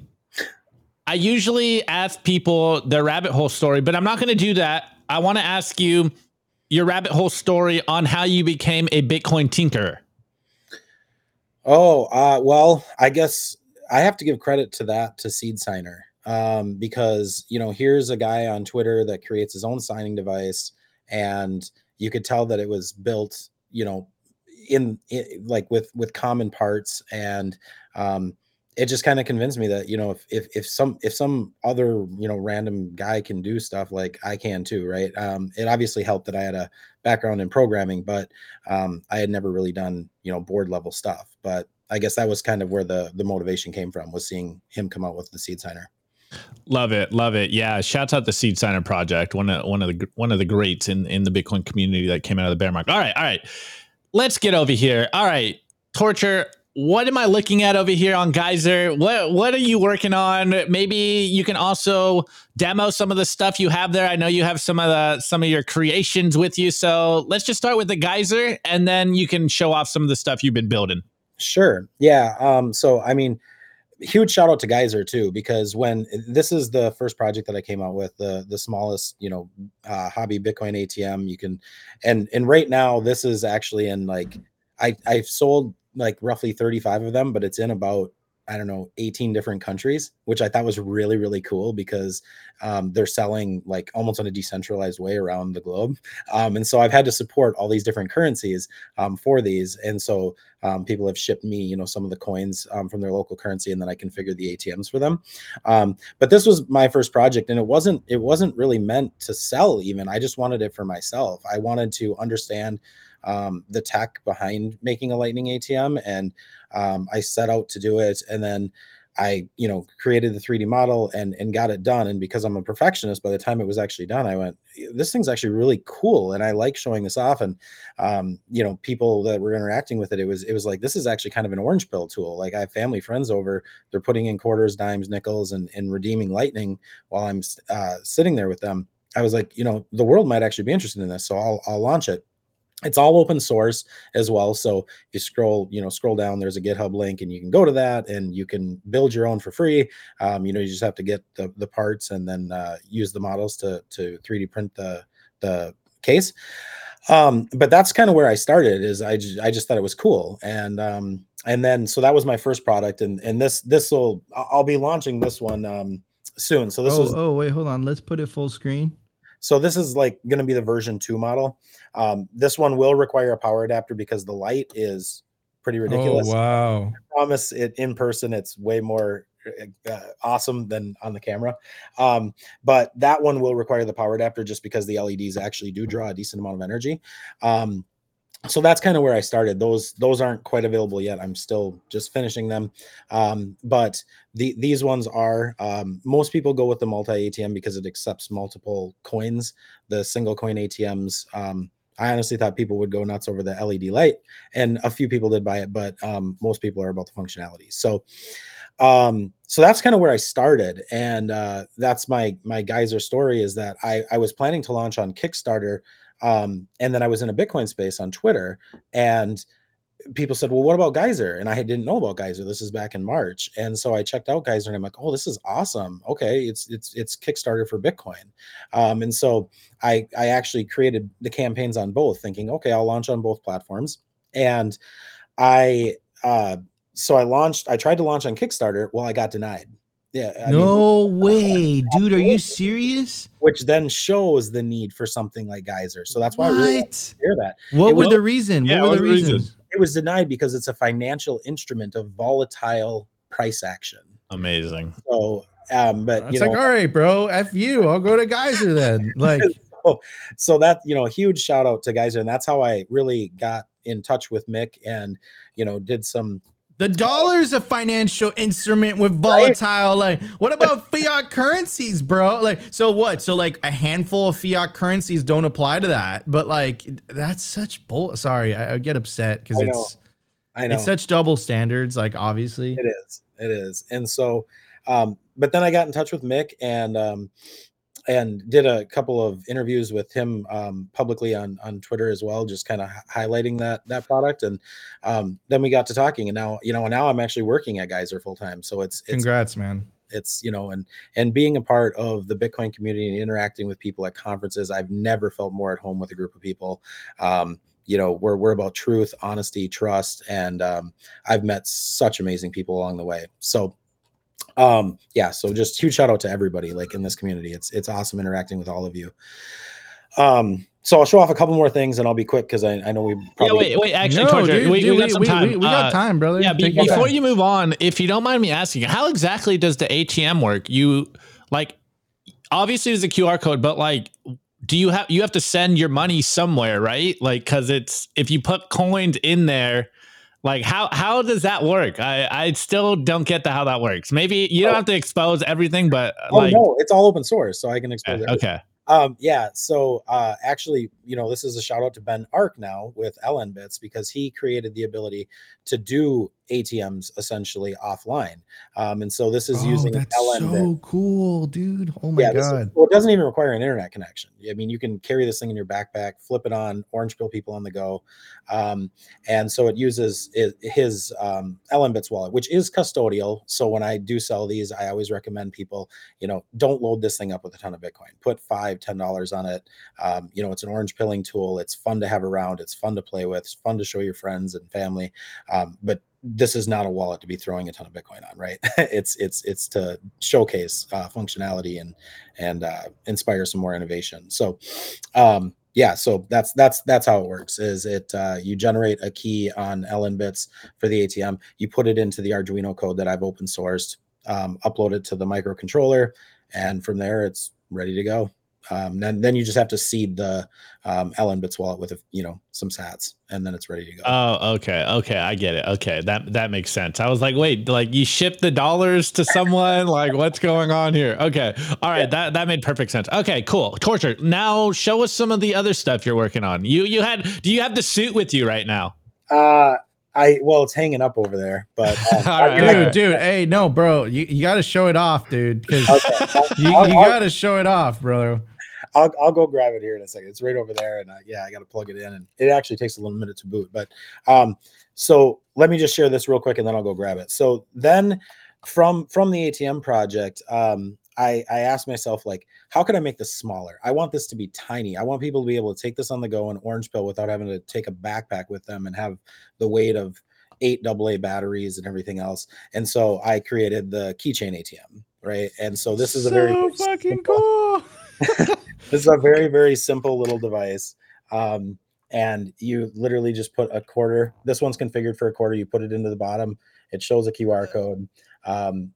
I usually ask people their rabbit hole story, but I'm not going to do that. I want to ask you your rabbit hole story on how you became a Bitcoin tinkerer. Well, I guess I have to give credit to that to Seed Signer, because, you know, here's a guy on Twitter that creates his own signing device, and you could tell that it was built, you know, with common parts, and it just kind of convinced me that, you know, if some other, you know, random guy can do stuff, like I can too, right? It obviously helped that I had a background in programming, but I had never really done, you know, board level stuff. But I guess that was kind of where the motivation came from, was seeing him come out with the Seed Signer. Love it. Yeah, shouts out the Seed Signer project, one of the greats in the Bitcoin community that came out of the bear market. All right, let's get over here. All right, Torture. what am I looking at over here on Geyser? What are you working on? Maybe you can also demo some of the stuff you have there. I know you have some of your creations with you. So let's just start with the Geyser, and then you can show off some of the stuff you've been building. Sure. Yeah. So, I mean, huge shout out to Geyser too, because when this is the first project that I came out with, the smallest, hobby Bitcoin ATM you can, and right now this is actually in like, I've sold like roughly 35 of them, but it's in about, 18 different countries, which I thought was really, really cool because they're selling like almost on a decentralized way around the globe. And so I've had to support all these different currencies for these. And so people have shipped me, some of the coins from their local currency, and then I configure the ATMs for them. But this was my first project, and it wasn't really meant to sell even. I just wanted it for myself. I wanted to understand the tech behind making a Lightning ATM, and I set out to do it, and then I created the 3D model and got it done. And because I'm a perfectionist, by the time it was actually done, I went, this thing's actually really cool, and I like showing this off. And people that were interacting with it, it was like, this is actually kind of an orange pill tool. Like, I have family friends over, they're putting in quarters, dimes, nickels, and redeeming Lightning while I'm sitting there with them. I was like, the world might actually be interested in this, so I'll launch it. It's all open source as well. So if you scroll down, there's a GitHub link, and you can go to that, and you can build your own for free. You just have to get the parts, and then use the models to 3D print the case. But that's kind of where I started. Is I just thought it was cool, and then so that was my first product, and I'll be launching this one soon. So this wait, hold on, let's put it full screen. So this is like going to be the version 2 model. This one will require a power adapter because the light is pretty ridiculous. Oh, wow. I promise it in person, it's way more awesome than on the camera. But that one will require the power adapter just because the LEDs actually do draw a decent amount of energy. So that's kind of where I started. Those aren't quite available yet. I'm still just finishing them. But these ones are, most people go with the multi-ATM because it accepts multiple coins. The single coin ATMs, I honestly thought people would go nuts over the LED light, and a few people did buy it, but most people are about the functionality. So that's kind of where I started, and that's my Geyser story, is that I was planning to launch on Kickstarter. And then I was in a Bitcoin space on Twitter, and people said, well, what about Geyser? And I didn't know about Geyser. This is back in March. And so I checked out Geyser, and I'm like, oh, this is awesome. Okay. It's Kickstarter for Bitcoin. And so I actually created the campaigns on both, thinking, okay, I'll launch on both platforms. And I tried to launch on Kickstarter. Well, I got denied. Yeah. No way, dude. Are you serious? Which then shows the need for something like Geyser. So that's why I really hear that. What were the reasons? It was denied because it's a financial instrument of volatile price action. Amazing. So, but it's all right, bro, F you. I'll go to Geyser then. Like, so that, huge shout out to Geyser, and that's how I really got in touch with Mick, and did some. The dollar is a financial instrument with volatile. Right? Like, what about fiat currencies, bro? Like, so what? So like a handful of fiat currencies don't apply to that. But like, that's such bull. Sorry, I get upset because I know it's such double standards. Like, obviously, it is. And so, but then I got in touch with Mick, and did a couple of interviews with him publicly on Twitter as well, just kind of highlighting that product. And then we got to talking, and now I'm actually working at Geyser full time. So it's congrats, man. It's, and being a part of the Bitcoin community and interacting with people at conferences, I've never felt more at home with a group of people. We're about truth, honesty, trust. And I've met such amazing people along the way. So so just huge shout out to everybody like in this community. It's awesome interacting with all of you. So I'll show off a couple more things, and I'll be quick because I know we probably... Wait. Actually, Torture, we got some time. We got time, brother. Yeah, before you move on, if you don't mind me asking, how exactly does the ATM work? You like, obviously there's a QR code, but like, do you have to send your money somewhere, right? Like, because it's, if you put coins in there, like, how does that work? I still don't get how that works. Maybe you don't have to expose everything, but no, it's all open source, so I can expose it. Okay. So actually, this is a shout out to Ben Ark now with LNbits, because he created the ability to do ATMs essentially offline. And so this is using that's LNbits. So cool, dude. Oh my God. Well, it doesn't even require an internet connection. I mean, you can carry this thing in your backpack, flip it on, orange pill people on the go. And so it uses his LNbits wallet, which is custodial. So when I do sell these, I always recommend people, you know, don't load this thing up with a ton of Bitcoin. Put $5, $10 on it. You know, it's an orange pilling tool. It's fun to have around. It's fun to play with. It's fun to show your friends and family. But this is not a wallet to be throwing a ton of Bitcoin on, right? It's to showcase functionality and inspire some more innovation. So, yeah, so that's how it works. Is it you generate a key on LNbits for the ATM, you put it into the Arduino code that I've open sourced, upload it to the microcontroller, and from there it's ready to go. Then you just have to seed the LNbits wallet with, you know, some sats, and then it's ready to go. Oh, okay. Okay. I get it. Okay. That makes sense. I was like, wait, like you ship the dollars to someone? Like what's going on here? Okay. All right. Yeah. That made perfect sense. Okay, cool. Torture. Now show us some of the other stuff you're working on. Do you have the suit with you right now? Well, it's hanging up over there, but dude, hey, no, bro, you got to show it off, dude. Cause you got to show it off, brother. I'll go grab it here in a second. It's right over there. And I got to plug it in, and it actually takes a little minute to boot, but, so let me just share this real quick and then I'll go grab it. So then from the ATM project, I asked myself, like, how could I make this smaller? I want this to be tiny. I want people to be able to take this on the go and orange pill without having to take a backpack with them and have the weight of 8 AA batteries and everything else. And so I created the keychain ATM, right? And so this is a very fucking cool. This is a very, very simple little device. And you literally just put a quarter. This one's configured for a quarter. You put it into the bottom. It shows a QR code.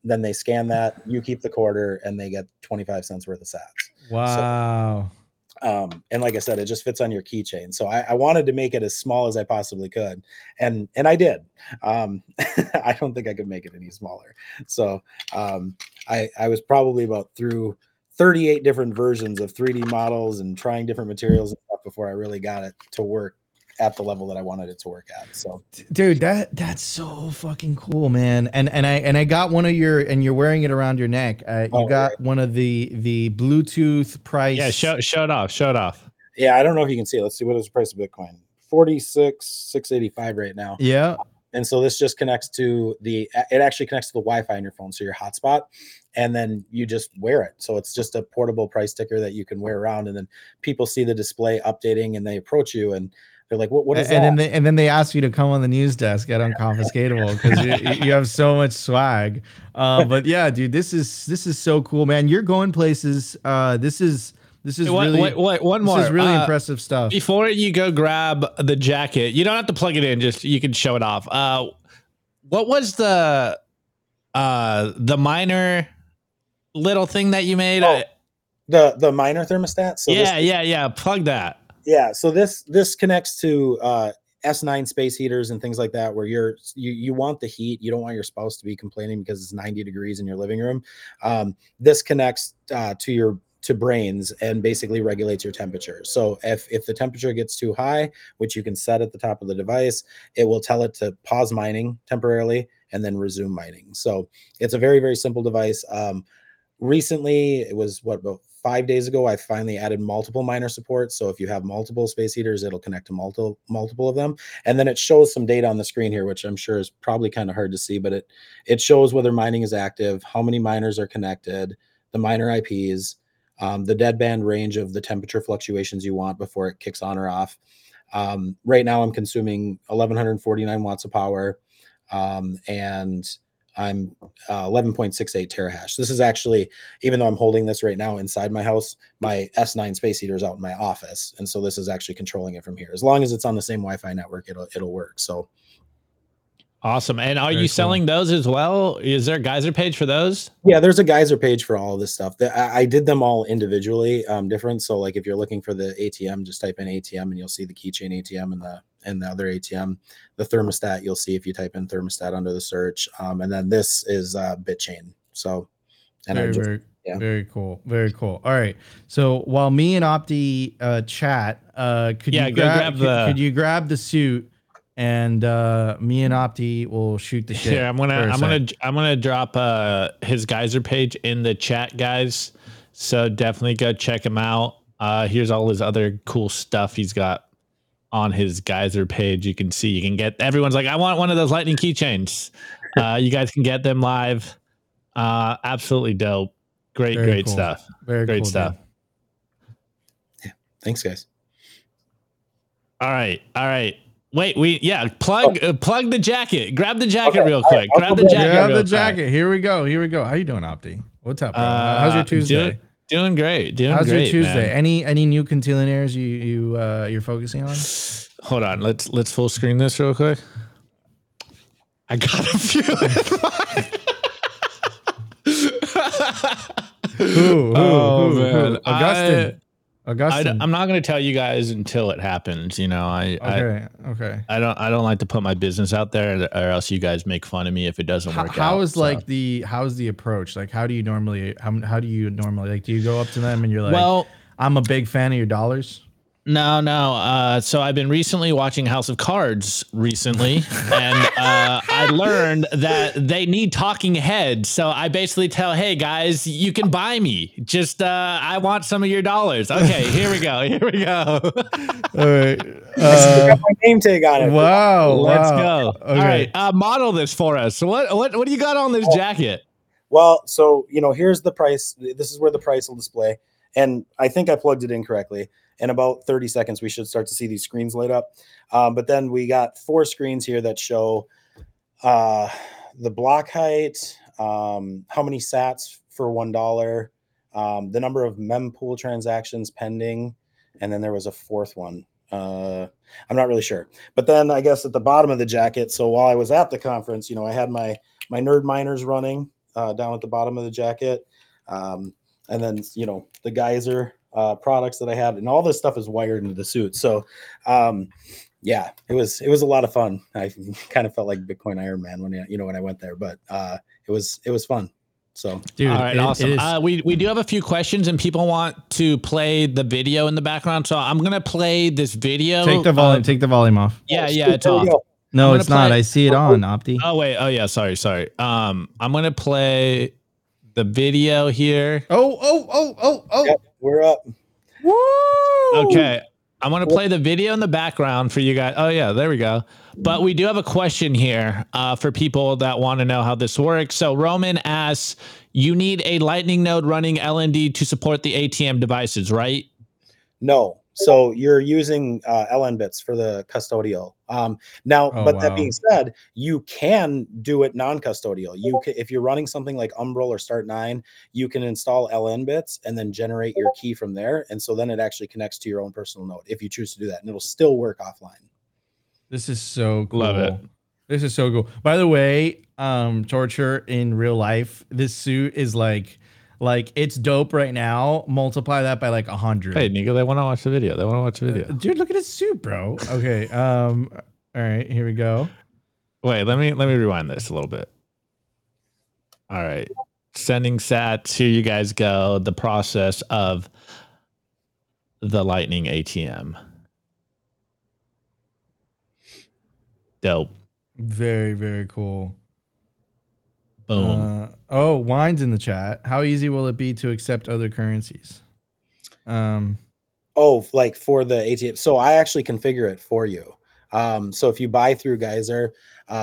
Then they scan that, you keep the quarter, and they get 25 cents worth of sats. Wow. So, and like I said, it just fits on your keychain. So I wanted to make it as small as I possibly could. And I did. I don't think I could make it any smaller. So I was probably about through 38 different versions of 3D models and trying different materials and stuff before I really got it to work at the level that I wanted it to work at. So dude, that's so fucking cool, man. And I got one of your, and you're wearing it around your neck. One of the Bluetooth price. Yeah. Show it off. Yeah. I don't know if you can see it. Let's see. What is the price of Bitcoin? $46,685 right now. Yeah. And so this just connects to the Wi-Fi on your phone. So your hotspot, and then you just wear it. So it's just a portable price ticker that you can wear around. And then people see the display updating and they approach you and they're like, what is that? And then they ask you to come on the news desk at Unconfiscatable because you have so much swag. But yeah, dude, this is so cool, man. You're going places. This is really impressive stuff. Before you go grab the jacket, you don't have to plug it in. Just you can show it off. What was the minor little thing that you made? The minor thermostat. So yeah. Plug that. Yeah, so this connects to S9 space heaters and things like that, where you want the heat. You don't want your spouse to be complaining because it's 90 degrees in your living room. This connects to brains and basically regulates your temperature. So if the temperature gets too high, which you can set at the top of the device, it will tell it to pause mining temporarily and then resume mining. So it's a very, very simple device. Recently, it was about 5 days ago, I finally added multiple miner support. So if you have multiple space heaters, it'll connect to multiple of them. And then it shows some data on the screen here, which I'm sure is probably kind of hard to see, but it shows whether mining is active, how many miners are connected, the miner IPs, the deadband range of the temperature fluctuations you want before it kicks on or off. Right now I'm consuming 1,149 watts of power, and I'm 11.68 terahash. This is actually, even though I'm holding this right now inside my house, my S9 space heater is out in my office. And so this is actually controlling it from here. As long as it's on the same Wi-Fi network, it'll work. So awesome. And are you selling those as well? Is there a Geyser page for those? Yeah, there's a Geyser page for all of this stuff. I did them all individually, different. So like if you're looking for the ATM, just type in ATM and you'll see the keychain ATM and the other ATM. The thermostat, you'll see if you type in thermostat under the search. And then this is BitChain. So very cool. Very cool. All right. So while me and Opti chat, could you grab the suit? and me and Opti will shoot the shit. Yeah, I'm gonna drop his Geyser page in the chat, guys. So definitely go check him out. Here's all his other cool stuff he's got on his Geyser page. You can see, you can get, everyone's like, I want one of those lightning keychains. You guys can get them live. Absolutely dope. Great stuff. Very cool stuff. Yeah. Thanks, guys. All right. Plug the jacket. Grab the jacket real quick. Grab the jacket. Here we go. How you doing, Opti? What's up, bro? How's your Tuesday? Doing great. How's your Tuesday? Man. Any new Cantillionaires you're focusing on? Hold on. Let's full screen this real quick. I got a few. Who? Augustin. I'm not going to tell you guys until it happens. You know, Okay. I don't like to put my business out there, or else you guys make fun of me if it doesn't work out. How's the approach? Like, how do you normally like? Do you go up to them and you're like, well, I'm a big fan of your dollars? No. So I've been recently watching House of Cards and I learned that they need talking heads. So I basically tell, hey guys, you can buy me. Just I want some of your dollars. Okay, here we go. All right. I got my name tag on it. Wow. Let's go. Okay. All right. Model this for us. What do you got on this jacket? Well, so here's the price. This is where the price will display. And I think I plugged it in correctly. In about 30 seconds, we should start to see these screens light up. But then we got four screens here that show the block height, how many sats for $1, the number of mempool transactions pending, and then there was a fourth one. I'm not really sure. But then I guess at the bottom of the jacket, so while I was at the conference, I had my nerd miners running down at the bottom of the jacket. And then, the Geyser products that I had, and all this stuff is wired into the suit. So, it was a lot of fun. I kind of felt like Bitcoin Iron Man when I went there, but it was fun. So, dude, all right, awesome. We do have a few questions, and people want to play the video in the background. So I'm gonna play this video. Take the volume off. Yeah, it's off. No, it's not. I see it on, Opti. Oh wait. Oh yeah. Sorry. I'm gonna play the video here. Oh. Yep. We're up. Woo! Okay. I'm going to play the video in the background for you guys. Oh, yeah. There we go. But we do have a question here for people that want to know how this works. So Roman asks, you need a lightning node running LND to support the ATM devices, right? No. So you're using LNbits for the custodial. That being said, you can do it non-custodial. If you're running something like Umbral or Start9, you can install LNbits and then generate your key from there. And so then it actually connects to your own personal node if you choose to do that, and it'll still work offline. This is so cool. Love it. This is so cool. By the way, Torture in real life, this suit is like it's dope right now. Multiply that by 100. Hey, Nika, they want to watch the video. Dude, look at his suit, bro. Okay. All right, here we go. Wait, let me rewind this a little bit. All right. Sending sats. Here you guys go. The process of the Lightning ATM. Dope. Very, very cool. Boom. Wine's in the chat. How easy will it be to accept other currencies? Like for the ATM. So I actually configure it for you. So if you buy through Geyser,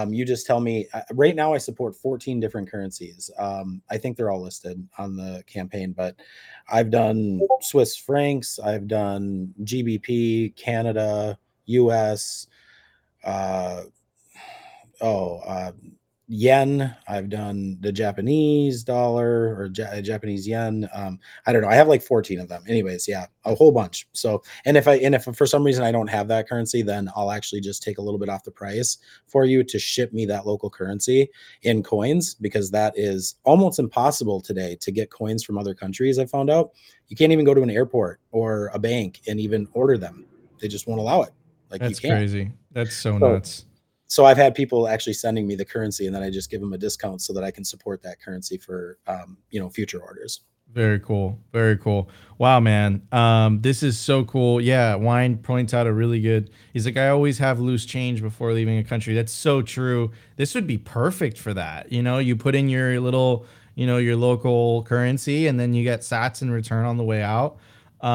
you just tell me. Right now I support 14 different currencies. I think they're all listed on the campaign, but I've done Swiss francs, I've done GBP, Canada, US, yen. I've done the Japanese dollar or Japanese yen. I don't know. I have 14 of them. Anyways, yeah, a whole bunch. So, and if for some reason I don't have that currency, then I'll actually just take a little bit off the price for you to ship me that local currency in coins, because that is almost impossible today to get coins from other countries. I found out you can't even go to an airport or a bank and even order them. They just won't allow it. That's crazy. That's so nuts. So I've had people actually sending me the currency, and then I just give them a discount so that I can support that currency for future orders. Very cool. Very cool. Wow, man. This is so cool. Yeah. Wine points out a really good, he's like, I always have loose change before leaving a country. That's so true. This would be perfect for that. You know, you put in your little, you know, your local currency and then you get sats in return on the way out. You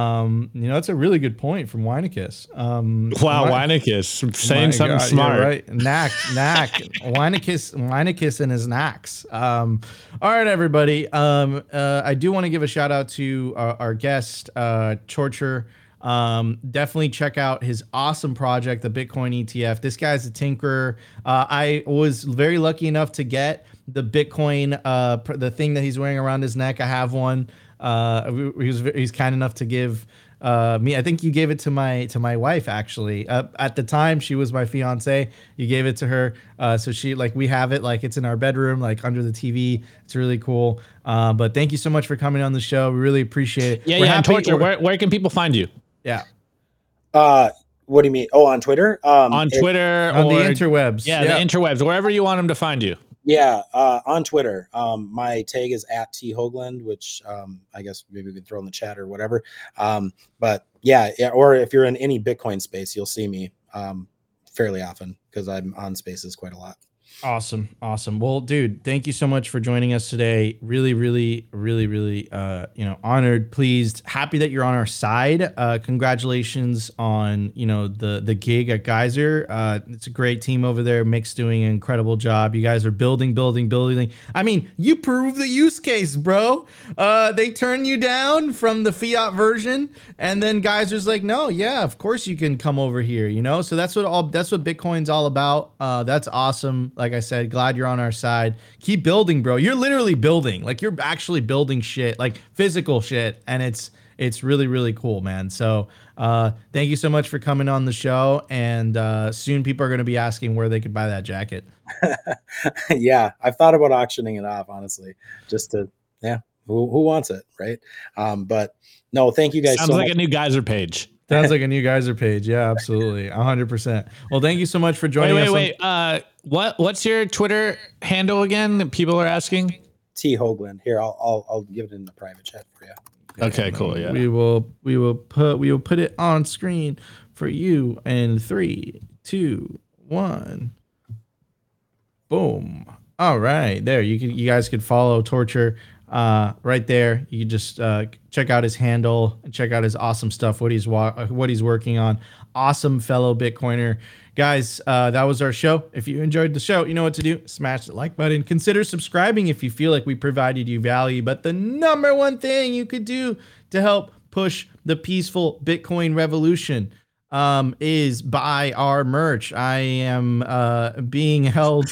know, that's a really good point from Winekiss. Wow. Winekiss saying something God, smart, right? Knack, Winekiss and his knacks. All right, everybody. I do want to give a shout out to our guest, Torture. Definitely check out his awesome project, the Bitcoin ETF. This guy's a tinkerer. I was very lucky enough to get the Bitcoin, the thing that he's wearing around his neck. I have one. He's kind enough to give me. I think you gave it to my wife actually. At the time, she was my fiance. You gave it to her, so she we have it it's in our bedroom, under the TV. It's really cool. But thank you so much for coming on the show. We really appreciate it. Yeah, Torture. Where can people find you? Yeah. What do you mean? Oh, on Twitter. On Twitter, on the interwebs. Yeah, the interwebs. Wherever you want them to find you. Yeah, on Twitter. My tag is @THoagland, which I guess maybe we could throw in the chat or whatever. But yeah, or if you're in any Bitcoin space, you'll see me fairly often because I'm on spaces quite a lot. Awesome. Well, dude, thank you so much for joining us today. Really, honored, pleased, happy that you're on our side. Congratulations on, the gig at Geyser. It's a great team over there. Mick's doing an incredible job. You guys are building. I mean, you prove the use case, bro. They turn you down from the fiat version. And then Geyser's like, no, yeah, of course you can come over here, So that's what Bitcoin's all about. That's awesome. Like I said, glad you're on our side. Keep building, bro. You're literally building. You're actually building shit, physical shit. And it's really, really cool, man. So thank you so much for coming on the show. And soon people are going to be asking where they could buy that jacket. Yeah, I've thought about auctioning it off, honestly, just to, who wants it, right? But no, thank you guys. Sounds so like much. A new Geyser page. Sounds like a new Geyser page. Yeah, absolutely. 100%. Well, thank you so much for joining us. Wait. What's your Twitter handle again that people are asking? @THoagland. Here, I'll give it in the private chat for you. Okay, cool. Yeah. We will put it on screen for you in 3, 2, 1. Boom. All right. There. You guys could follow Torture. Right there, you just check out his handle and check out his awesome stuff, what he's working on. Awesome fellow Bitcoiner. Guys, that was our show. If you enjoyed the show, you know what to do. Smash the like button. Consider subscribing if you feel like we provided you value. But the number one thing you could do to help push the peaceful Bitcoin revolution is buy our merch. I am being held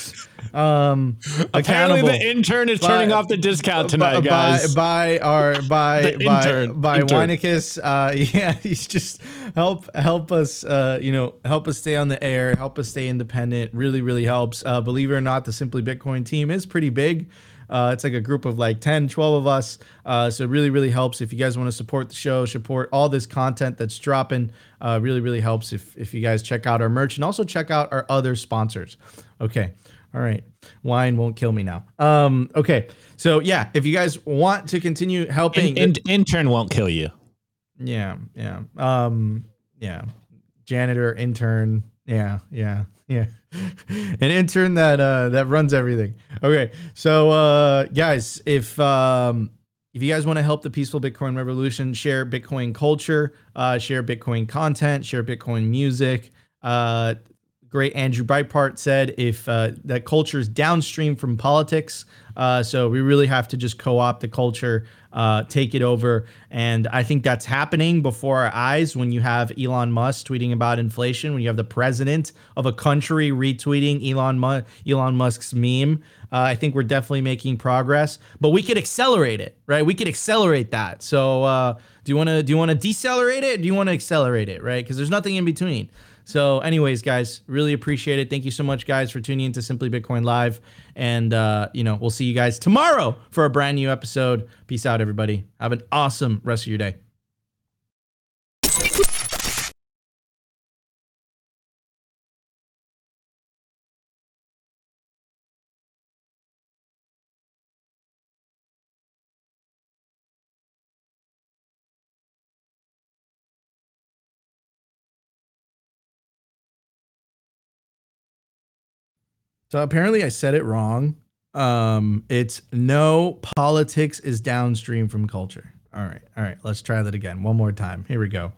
accountable. Apparently the intern is turning off the discount tonight, guys. By Winekiss. Yeah, he's just help us. Help us stay on the air. Help us stay independent. Really, really helps. Believe it or not, the Simply Bitcoin team is pretty big. It's a group of 10, 12 of us. So it really, really helps. If you guys want to support the show, support all this content that's dropping, really, really helps if you guys check out our merch and also check out our other sponsors. Okay. All right. Wine won't kill me now. Okay. So yeah, if you guys want to continue helping. And intern won't kill you. Yeah. Yeah. Yeah. Janitor, intern. Yeah. An intern that runs everything. Okay. So guys, if you guys want to help the peaceful Bitcoin revolution, share Bitcoin culture, share Bitcoin content, share Bitcoin music. Great Andrew Breitbart said if that culture is downstream from politics. So we really have to just co-opt the culture, take it over. And I think that's happening before our eyes when you have Elon Musk tweeting about inflation, when you have the president of a country retweeting Elon Musk's meme. I think we're definitely making progress, but we could accelerate it, right? We could accelerate that. So do you want to decelerate it? Or do you want to accelerate it, right? Because there's nothing in between. So anyways, guys, really appreciate it. Thank you so much, guys, for tuning into Simply Bitcoin Live. And, we'll see you guys tomorrow for a brand new episode. Peace out, everybody. Have an awesome rest of your day. So apparently I said it wrong. It's no, politics is downstream from culture. All right. Let's try that again. One more time. Here we go.